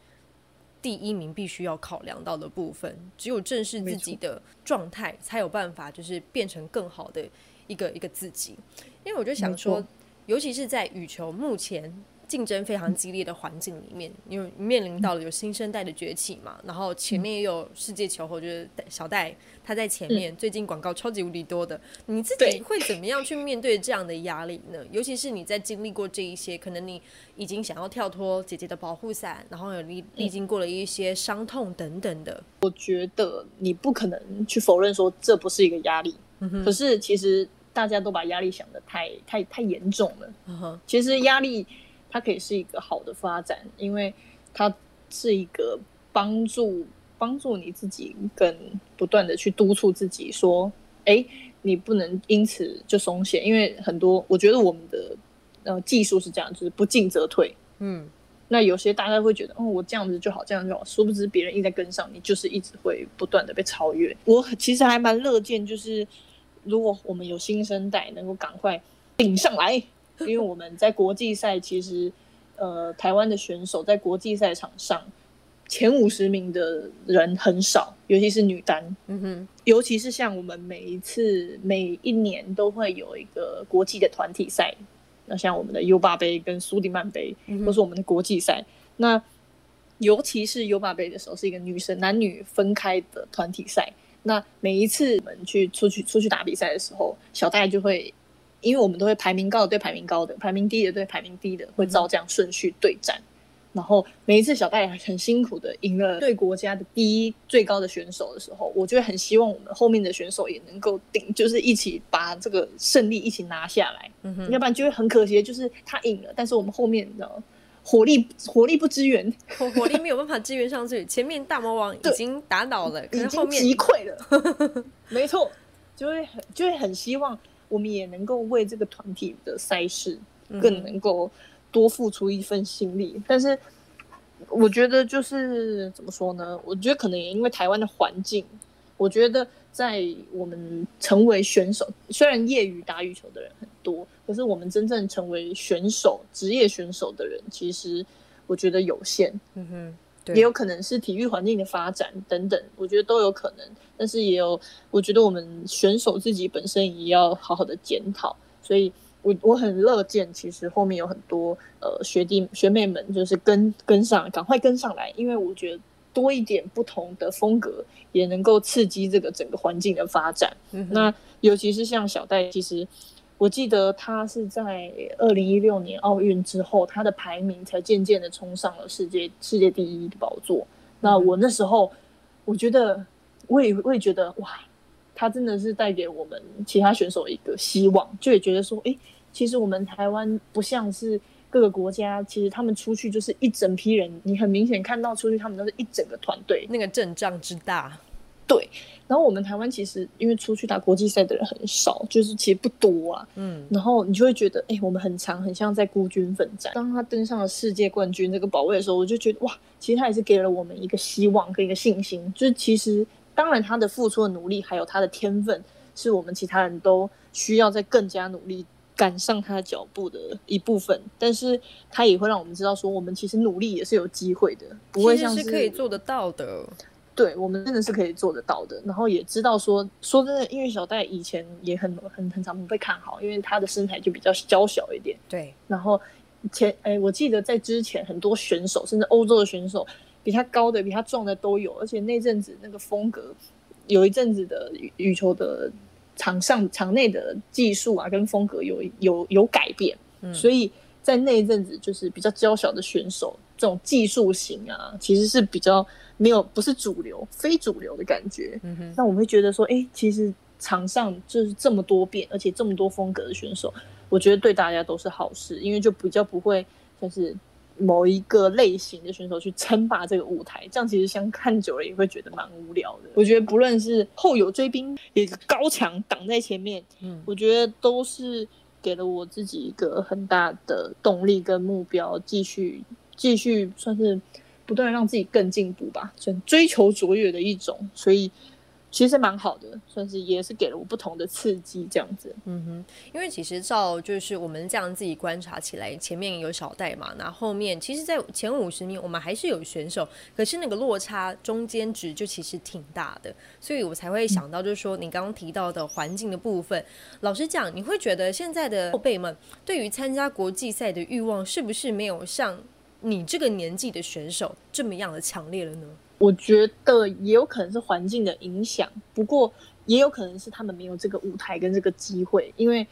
第一名必须要考量到的部分，只有正视自己的状态才有办法就是变成更好的一个一个自己。因为我就想说，尤其是在羽球目前竞争非常激烈的环境里面，因为面临到了有新生代的崛起嘛，然后前面也有世界球后就是小戴他在前面、嗯、最近广告超级无敌多的，你自己会怎么样去面对这样的压力呢？尤其是你在经历过这一些，可能你已经想要跳脱姐姐的保护伞，然后有 历, 历经过了一些伤痛等等的。我觉得你不可能去否认说这不是一个压力、嗯、可是其实大家都把压力想得太太太严重了、嗯、其实压力它可以是一个好的发展，因为它是一个帮助帮助你自己，跟不断的去督促自己说，哎，你不能因此就松懈，因为很多我觉得我们的、呃、技术是这样，就是不进则退。嗯，那有些大家会觉得，哦，我这样子就好，这样就好，殊不知别人一直在跟上你，就是一直会不断的被超越。我其实还蛮乐见，就是如果我们有新生代能够赶快顶上来。因为我们在国际赛，其实呃，台湾的选手在国际赛场上前五十名的人很少，尤其是女单、嗯、哼尤其是像我们每一次每一年都会有一个国际的团体赛，那像我们的 U 八 杯跟苏迪曼杯、嗯、都是我们的国际赛，那尤其是 U 八 杯的时候是一个女生男女分开的团体赛，那每一次我们去出去出去打比赛的时候，小戴就会，因为我们都会排名高的对排名高的，排名低的对排名低的，会照这样顺序对战、嗯、然后每一次小戴很辛苦的赢了对国家的第一最高的选手的时候，我就会很希望我们后面的选手也能够顶，就是一起把这个胜利一起拿下来、嗯、要不然就会很可惜，就是他赢了，但是我们后面的火力火力不支援，火力没有办法支援上去，前面大魔王已经打倒了，可是后面已经击溃了没错，就会很就会很希望我们也能够为这个团体的赛事更能够多付出一份心力、嗯、但是我觉得就是怎么说呢，我觉得可能也因为台湾的环境，我觉得在我们成为选手，虽然业余打羽球的人很多，可是我们真正成为选手职业选手的人其实我觉得有限、嗯、哼对，也有可能是体育环境的发展等等，我觉得都有可能，但是也有我觉得我们选手自己本身也要好好的检讨，所以 我, 我很乐见其实后面有很多、呃、学弟学妹们就是跟跟上，赶快跟上来，因为我觉得多一点不同的风格也能够刺激这个整个环境的发展、嗯、那尤其是像小戴，其实我记得他是在二零一六年奥运之后，他的排名才渐渐的冲上了世界世界第一的宝座。那我那时候我觉得我 也, 我也觉得哇，他真的是带给我们其他选手一个希望，就也觉得说哎，其实我们台湾不像是各个国家，其实他们出去就是一整批人，你很明显看到出去他们都是一整个团队，那个阵仗之大。对，然后我们台湾其实因为出去打国际赛的人很少，就是其实不多啊，嗯，然后你就会觉得哎、欸，我们很常很像在孤军奋战。当他登上了世界冠军这个宝位的时候，我就觉得哇，其实他也是给了我们一个希望跟一个信心，就是其实当然他的付出的努力还有他的天分是我们其他人都需要再更加努力赶上他脚步的一部分，但是他也会让我们知道说我们其实努力也是有机会的，不会像是，其实是可以做得到的。对，我们真的是可以做得到的。然后也知道说说真的，因为小戴以前也很很很常被看好，因为他的身材就比较娇小一点。对，然后前、欸、我记得在之前很多选手，甚至欧洲的选手比他高的比他壮的都有，而且那阵子那个风格，有一阵子的羽球的场上场内的技术啊跟风格有有有改变、嗯、所以在那一阵子就是比较娇小的选手这种技术型啊其实是比较没有，不是主流非主流的感觉、嗯、哼，那我们会觉得说哎、欸，其实场上就是这么多变而且这么多风格的选手，我觉得对大家都是好事，因为就比较不会就是某一个类型的选手去称霸这个舞台，这样其实相看久了也会觉得蛮无聊的。我觉得不论是后有追兵也高墙挡在前面、嗯、我觉得都是给了我自己一个很大的动力跟目标，继续继续算是不断让自己更进步吧，追求卓越的一种，所以其实蛮好的，算是也是给了我不同的刺激这样子。嗯哼，因为其实照就是我们这样自己观察起来，前面有小戴嘛，然后后面其实在前五十名我们还是有选手，可是那个落差中间值就其实挺大的，所以我才会想到就是说你刚刚提到的环境的部分、嗯、老实讲你会觉得现在的后辈们对于参加国际赛的欲望是不是没有像你这个年纪的选手这么样的强烈了呢？我觉得也有可能是环境的影响，不过也有可能是他们没有这个舞台跟这个机会，因为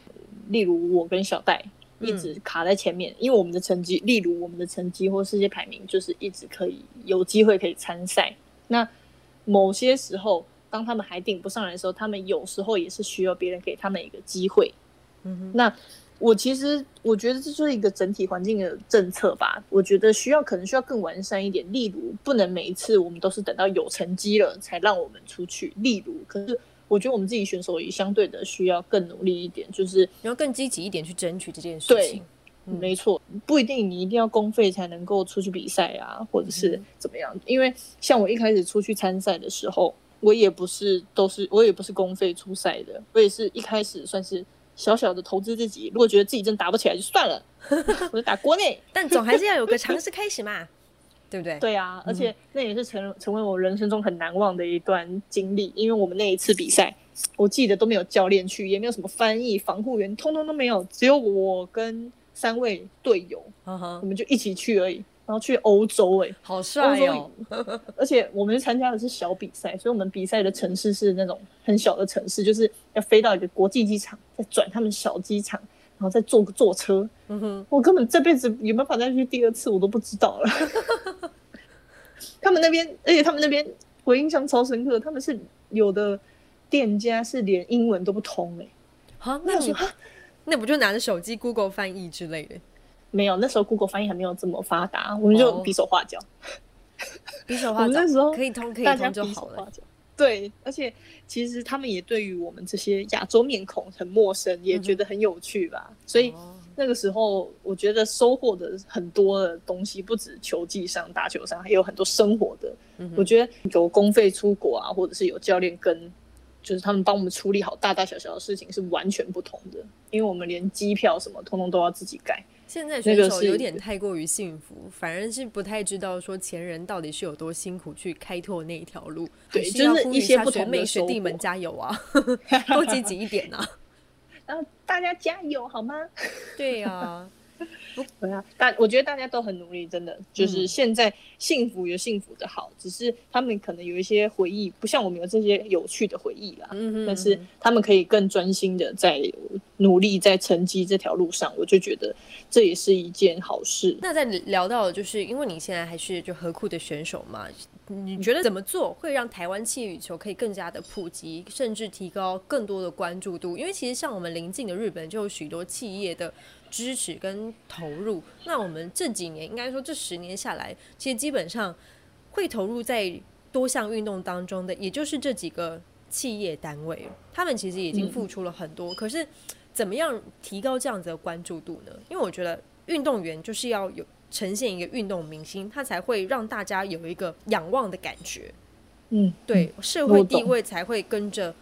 例如我跟小戴一直卡在前面、嗯、因为我们的成绩，例如我们的成绩或世界排名就是一直可以有机会可以参赛，那某些时候当他们还顶不上来的时候，他们有时候也是需要别人给他们一个机会、嗯、哼，那我其实我觉得这就是一个整体环境的政策吧，我觉得需要可能需要更完善一点，例如不能每一次我们都是等到有成绩了才让我们出去，例如可是我觉得我们自己选手也相对的需要更努力一点，就是你要更积极一点去争取这件事情。对、嗯、没错，不一定你一定要公费才能够出去比赛啊或者是怎么样、嗯、因为像我一开始出去参赛的时候，我也不是都是我也不是公费出赛的，我也是一开始算是小小的投资自己，如果觉得自己真打不起来就算了我就打国内但总还是要有个尝试开始嘛对不对？对啊，而且那也是 成, 成为我人生中很难忘的一段经历，因为我们那一次比赛我记得都没有教练去，也没有什么翻译防护员通通都没有，只有我跟三位队友、uh-huh. 我们就一起去而已，然后去欧洲哎、欸，好帅哦！而且我们参加的是小比赛，所以我们比赛的城市是那种很小的城市，就是要飞到一个国际机场，再转他们小机场，然后再坐个坐车。嗯哼，我根本这辈子有没有办法再去第二次，我都不知道了。他们那边，而且他们那边我印象超深刻，他们是有的店家是连英文都不通哎、欸。啊，那你那不就拿着手机 Google 翻译之类的？没有，那时候 Google 翻译还没有这么发达，我们就比手画脚、oh. 比手画脚，那时候可以通可以通就好了。对，而且其实他们也对于我们这些亚洲面孔很陌生，也觉得很有趣吧、嗯、所以那个时候我觉得收获的很多的东西，不止球技上打球上，还有很多生活的、嗯、我觉得有公费出国啊，或者是有教练跟就是他们帮我们处理好大大小小的事情是完全不同的，因为我们连机票什么通通都要自己改。现在选手有点太过于幸福、那個、反而是不太知道说前人到底是有多辛苦去开拓那一条路。对，就是一些不同的收获，学弟们加油啊多积极一点啊然后大家加油好吗？对啊对啊，大我觉得大家都很努力，真的就是现在幸福有幸福的好、嗯、只是他们可能有一些回忆不像我们有这些有趣的回忆啦、嗯、哼哼，但是他们可以更专心的在努力在成绩这条路上，我就觉得这也是一件好事。那在聊到就是因为你现在还是就合库的选手嘛，你觉得怎么做会让台湾气语球可以更加的普及，甚至提高更多的关注度？因为其实像我们邻近的日本就有许多企业的支持跟投入，那我们这几年应该说这十年下来，其实基本上会投入在多项运动当中的也就是这几个企业单位，他们其实已经付出了很多、嗯、可是怎么样提高这样子的关注度呢？因为我觉得运动员就是要有呈现一个运动明星，他才会让大家有一个仰望的感觉。嗯，对，社会地位才会跟着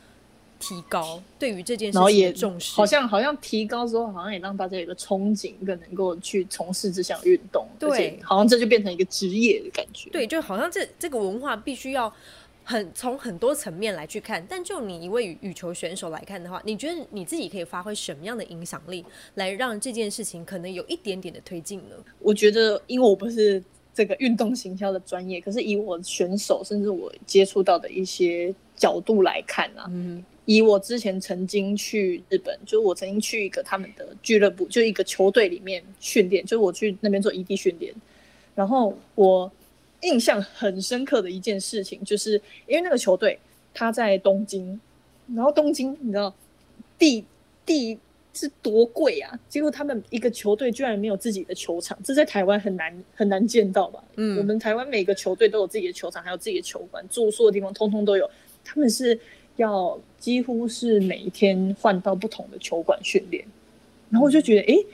提高，对于这件事情的重视，好像好像提高之后，好像也让大家有个憧憬，更能够去从事这项运动，对，而且好像这就变成一个职业的感觉。对，就好像这这个文化必须要很从很多层面来去看。但就你一位羽球选手来看的话，你觉得你自己可以发挥什么样的影响力，来让这件事情可能有一点点的推进呢？我觉得，因为我不是这个运动行销的专业，可是以我选手甚至我接触到的一些角度来看啊，嗯，以我之前曾经去日本，就是我曾经去一个他们的俱乐部，就一个球队里面训练，就是我去那边做异地训练，然后我印象很深刻的一件事情，就是因为那个球队他在东京，然后东京你知道地地是多贵啊，结果他们一个球队居然没有自己的球场，这在台湾很难很难见到吧、嗯、我们台湾每个球队都有自己的球场，还有自己的球馆，住宿的地方通通都有，他们是要几乎是每一天换到不同的球馆训练，然后我就觉得诶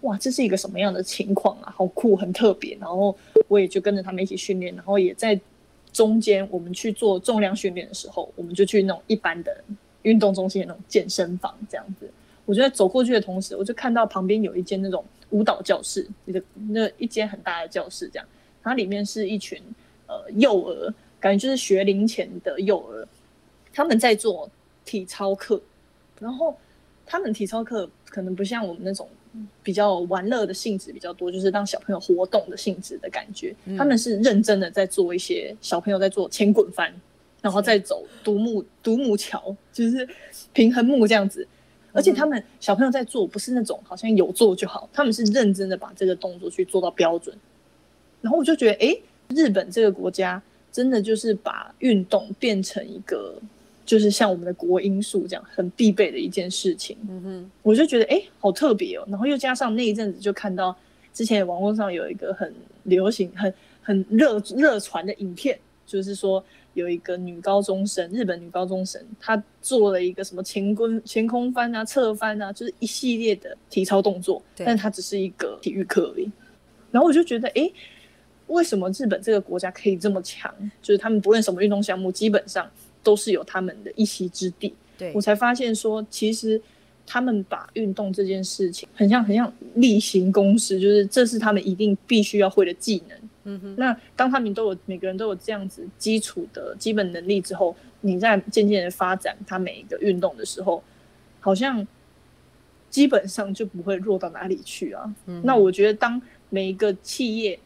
哇，这是一个什么样的情况啊，好酷，很特别，然后我也就跟着他们一起训练，然后也在中间我们去做重量训练的时候，我们就去那种一般的运动中心的那种健身房这样子，我就在走过去的同时，我就看到旁边有一间那种舞蹈教室，那一间很大的教室这样，它里面是一群、呃、幼儿，感觉就是学龄前的幼儿，他们在做体操课，然后他们体操课可能不像我们那种比较玩乐的性质比较多，就是让小朋友活动的性质的感觉、嗯、他们是认真的在做一些小朋友在做前滚翻，然后再走独木独木桥，就是平衡木这样子，而且他们小朋友在做不是那种好像有做就好，他们是认真的把这个动作去做到标准，然后我就觉得诶，日本这个国家真的就是把运动变成一个就是像我们的国因素这样很必备的一件事情、嗯、哼，我就觉得诶好特别哦，然后又加上那一阵子就看到之前网络上有一个很流行很很热热传的影片，就是说有一个女高中生，日本女高中生，她做了一个什么前滚前空翻啊侧翻啊，就是一系列的体操动作，但她只是一个体育课而已，然后我就觉得诶为什么日本这个国家可以这么强，就是他们不论什么运动项目基本上都是有他们的一席之地，对，我才发现说其实他们把运动这件事情很像很像例行公事，就是这是他们一定必须要会的技能、嗯、哼，那当他们都有每个人都有这样子基础的基本能力之后，你在渐渐的发展他每一个运动的时候，好像基本上就不会弱到哪里去啊、嗯、那我觉得当每一个企业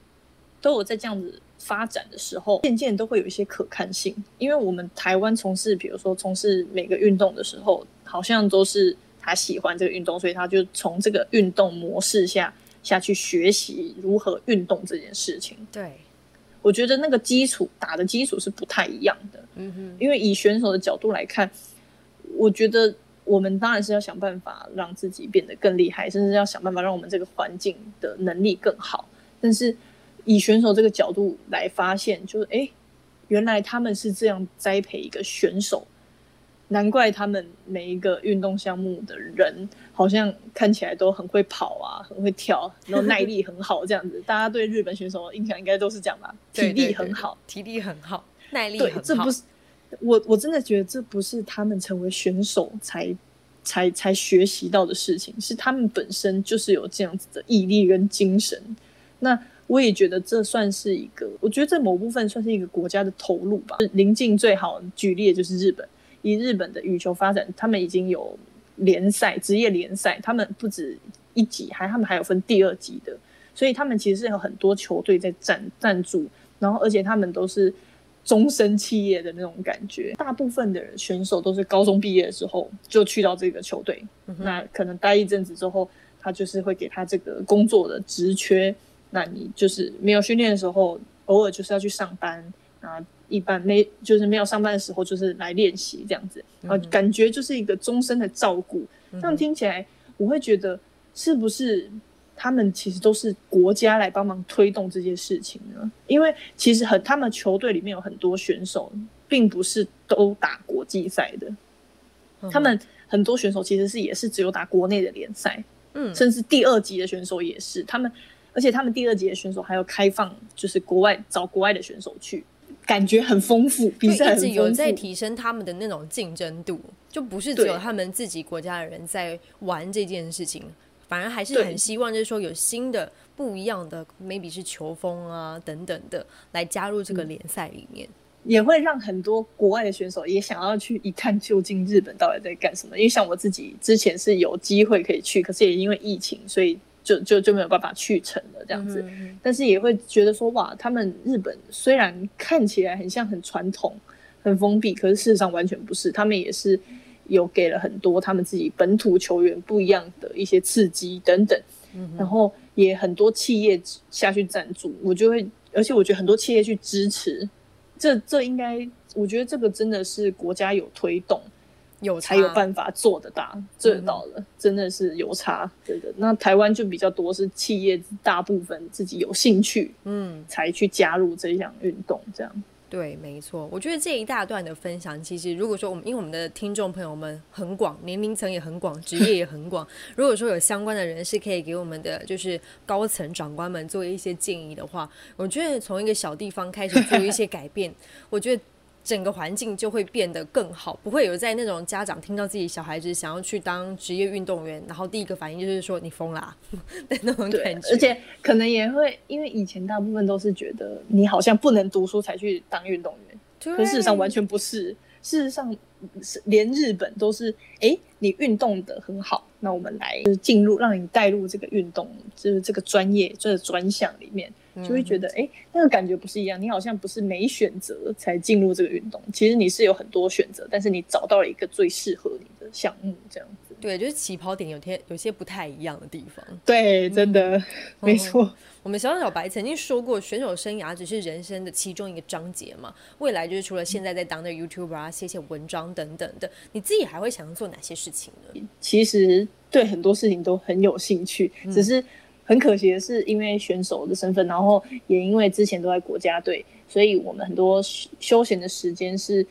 都有在这样子发展的时候，渐渐都会有一些可看性，因为我们台湾从事比如说从事每个运动的时候，好像都是他喜欢这个运动，所以他就从这个运动模式下下去学习如何运动这件事情，对，我觉得那个基础打的基础是不太一样的、嗯、哼，因为以选手的角度来看，我觉得我们当然是要想办法让自己变得更厉害，甚至要想办法让我们这个环境的能力更好，但是以选手这个角度来发现，就是哎，原来他们是这样栽培一个选手，难怪他们每一个运动项目的人好像看起来都很会跑啊，很会跳，然后耐力很好这样子。大家对日本选手的印象应该都是这样吧？体力很好，对对对，体力很好，耐力很好。对，这不是我我真的觉得这不是他们成为选手才才才学习到的事情，是他们本身就是有这样子的毅力跟精神。那我也觉得这算是一个，我觉得在某部分算是一个国家的投入吧。邻近最好举例就是日本，以日本的羽球发展，他们已经有联赛，职业联赛，他们不止一级，还他们还有分第二级的，所以他们其实是有很多球队在赞助，然后而且他们都是终身企业的那种感觉。大部分的选手都是高中毕业之后就去到这个球队、嗯、那可能待一阵子之后，他就是会给他这个工作的职缺，那你就是没有训练的时候，偶尔就是要去上班，那一般没就是没有上班的时候就是来练习这样子，然后感觉就是一个终身的照顾。这样听起来我会觉得是不是他们其实都是国家来帮忙推动这些事情呢？因为其实很他们球队里面有很多选手并不是都打国际赛的，他们很多选手其实是也是只有打国内的联赛，嗯，甚至第二级的选手也是他们，而且他们第二级的选手还有开放就是国外找国外的选手去，感觉很丰富，比赛很丰富，就一直有在提升他们的那种竞争度，就不是只有他们自己国家的人在玩这件事情，反而还是很希望就是说有新的不一样的 maybe 是球风啊等等的来加入这个联赛里面，嗯，也会让很多国外的选手也想要去一探究竟日本到底在干什么。因为像我自己之前是有机会可以去，可是也因为疫情所以就就就没有办法去成了这样子，嗯，但是也会觉得说哇，他们日本虽然看起来很像很传统很封闭，可是事实上完全不是，他们也是有给了很多他们自己本土球员不一样的一些刺激等等，嗯，然后也很多企业下去赞助，我就会而且我觉得很多企业去支持这这应该我觉得这个真的是国家有推动有才有办法做得大，做得到了，嗯，真的是有差，对的。那台湾就比较多是企业大部分自己有兴趣，嗯，才去加入这项运动这样。对，没错。我觉得这一大段的分享，其实如果说我们因为我们的听众朋友们很广，年龄层也很广，职业也很广，如果说有相关的人士可以给我们的就是高层长官们做一些建议的话，我觉得从一个小地方开始做一些改变，我觉得整个环境就会变得更好，不会有在那种家长听到自己小孩子想要去当职业运动员，然后第一个反应就是说你疯啦的那种感觉。而且可能也会因为以前大部分都是觉得你好像不能读书才去当运动员，可是事实上完全不是，事实上连日本都是哎，你运动得很好，那我们来就是进入让你带入这个运动，就是这个专业这个专项里面，就会觉得哎，欸，那个感觉不是一样，你好像不是没选择才进入这个运动，其实你是有很多选择，但是你找到了一个最适合你的项目这样子。对，就是起跑点有些有些不太一样的地方。对，真的，嗯，没错，嗯。我们小小白曾经说过，选手生涯只是人生的其中一个章节嘛，未来就是除了现在在当的 YouTuber 啊，写写文章等等的，你自己还会想做哪些事情呢？其实对很多事情都很有兴趣，嗯，只是很可惜的是因为选手的身份，然后也因为之前都在国家队，所以我们很多休闲的时间是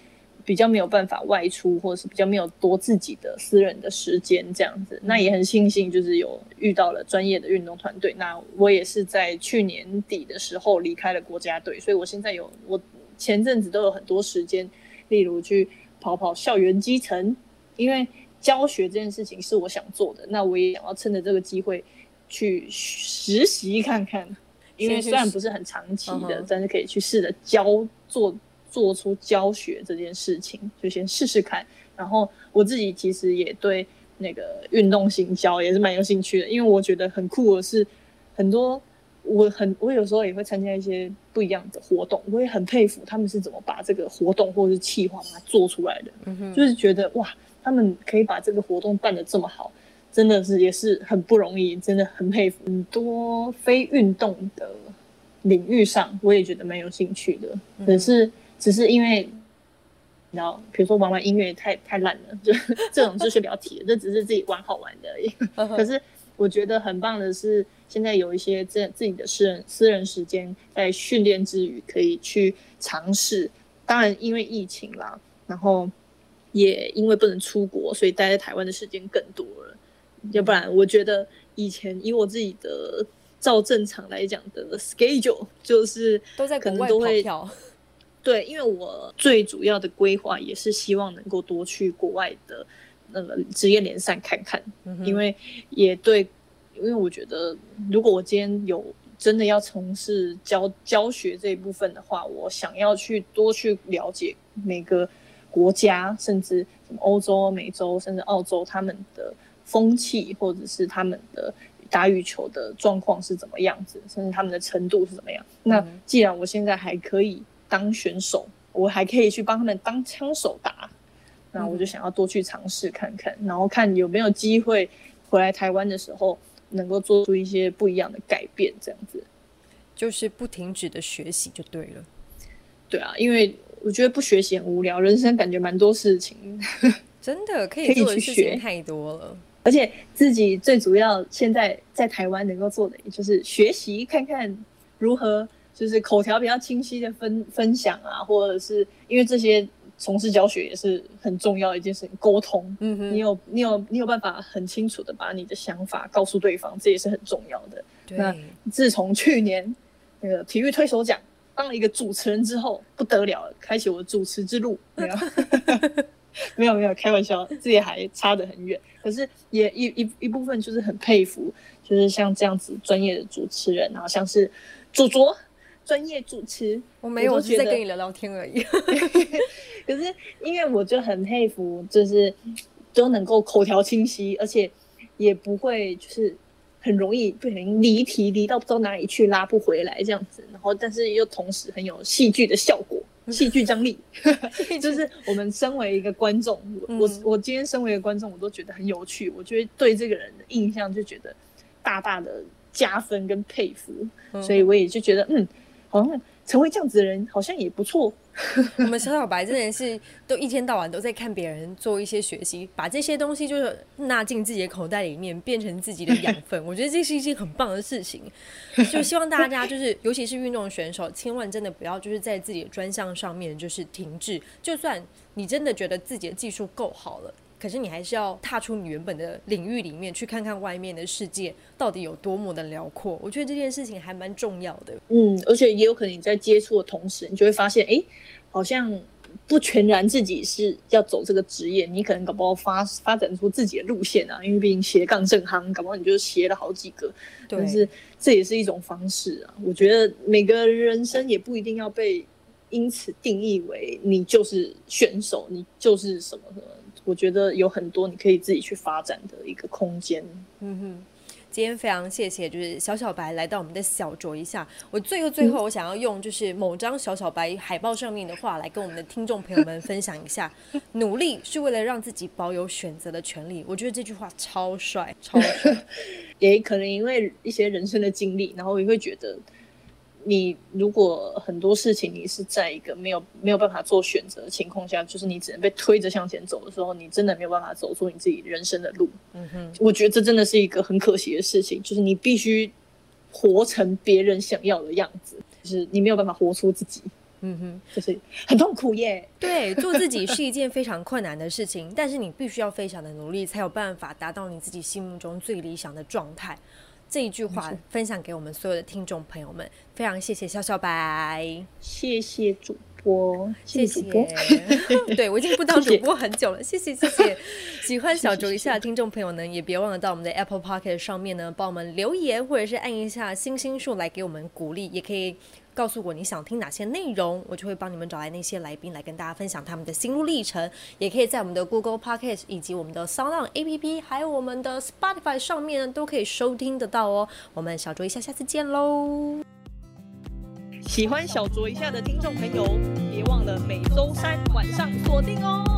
比较没有办法外出，或者是比较没有多自己的私人的时间这样子。那也很庆幸就是有遇到了专业的运动团队，那我也是在去年底的时候离开了国家队，所以我现在有我前阵子都有很多时间，例如去跑跑校园基层，因为教学这件事情是我想做的，那我也想要趁着这个机会去实习看看，因为虽然不是很长期的，嗯，但是可以去试着教做做出教学这件事情，就先试试看。然后我自己其实也对那个运动行销也是蛮有兴趣的，因为我觉得很酷的是很多我很我有时候也会参加一些不一样的活动，我也很佩服他们是怎么把这个活动或者是企划把它做出来的，嗯，就是觉得哇，他们可以把这个活动办得这么好，真的是也是很不容易，真的很佩服。很多非运动的领域上我也觉得蛮有兴趣的，嗯，可是只是因为你知道比如说玩玩音乐太太烂了，就这种就是聊题这只是自己玩好玩的而已可是我觉得很棒的是现在有一些自己的私人私人时间，在训练之余可以去尝试，当然因为疫情啦，然后也因为不能出国，所以待在台湾的时间更多了，要不然我觉得以前以我自己的照正常来讲的 schedule 就是都在国外跑跳，对，因为我最主要的规划也是希望能够多去国外的那个职业联赛看看，嗯，因为也对，因为我觉得如果我今天有真的要从事 教, 教学这一部分的话，我想要去多去了解每个国家，甚至什么欧洲、美洲甚至澳洲他们的风气，或者是他们的打羽球的状况是怎么样子，甚至他们的程度是怎么样，嗯，那既然我现在还可以当选手，我还可以去帮他们当枪手打，那我就想要多去尝试看看，嗯，然后看有没有机会回来台湾的时候能够做出一些不一样的改变这样子，就是不停止的学习就对了。对啊，因为我觉得不学习很无聊，人生感觉蛮多事情真的可以做的事情太多了，而且自己最主要现在在台湾能够做的也就是学习，看看如何就是口条比较清晰的 分, 分享啊，或者是因为这些从事教学也是很重要的一件事情，沟通、嗯、哼你有你有你有办法很清楚的把你的想法告诉对方，这也是很重要的。那自从去年那个体育推手奖当了一个主持人之后，不得了了，开启我的主持之路。没有没有没有，开玩笑，自己还差得很远，可是也 一, 一, 一部分就是很佩服，就是像这样子专业的主持人，然后像是卓卓专业主持，我没有，我是在跟你聊聊天而已可是因为我就很佩服，就是都能够口条清晰，而且也不会就是很容易不小心离题，离到不知道哪里去，拉不回来这样子，然后但是又同时很有戏剧的效果，戏剧张力就是我们身为一个观众，我我今天身为一个观众，我都觉得很有趣，我就会对这个人的印象就觉得大大的加分跟佩服，所以我也就觉得嗯，好像成为这样子的人好像也不错我们小小白真的是都一天到晚都在看别人做一些学习，把这些东西就是纳进自己的口袋里面，变成自己的养分我觉得这是一件很棒的事情，就希望大家就是尤其是运动选手，千万真的不要就是在自己的专项上面就是停滞，就算你真的觉得自己的技术够好了，可是你还是要踏出你原本的领域里面，去看看外面的世界到底有多么的辽阔，我觉得这件事情还蛮重要的。嗯，而且也有可能你在接触的同时，你就会发现哎，好像不全然自己是要走这个职业，你可能搞不好 发, 发展出自己的路线啊，因为毕竟斜杠正夯，搞不好你就斜了好几个，对，但是这也是一种方式啊。我觉得每个人生也不一定要被因此定义为你就是选手，你就是什么什么，我觉得有很多你可以自己去发展的一个空间。嗯哼，今天非常谢谢就是小小白来到我们的小酌一下，我最后最后我想要用就是某张小小白海报上面的话来跟我们的听众朋友们分享一下努力是为了让自己保有选择的权利，我觉得这句话超帅超帅也可能因为一些人生的经历，然后也会觉得你如果很多事情你是在一个没有没有办法做选择的情况下，就是你只能被推着向前走的时候，你真的没有办法走出你自己人生的路。嗯哼，我觉得这真的是一个很可惜的事情，就是你必须活成别人想要的样子，就是你没有办法活出自己。嗯哼，就是很痛苦耶。对，做自己是一件非常困难的事情但是你必须要非常的努力，才有办法达到你自己心目中最理想的状态。这一句话分享给我们所有的听众朋友们，非常谢谢小小白，谢谢主播，谢谢主播对，我已经不当主播很久了，谢谢谢谢喜欢小酌一下的听众朋友呢，也别忘了到我们的 Apple Podcast 上面呢帮我们留言，或者是按一下星星数来给我们鼓励，也可以告诉我你想听哪些内容，我就会帮你们找来那些来宾来跟大家分享他们的心路历程，也可以在我们的 Google Podcast 以及我们的 SoundOn A P P 还有我们的 Spotify 上面都可以收听得到哦。我们小酌一下，下次见喽！喜欢小酌一下的听众朋友别忘了每周三晚上锁定哦。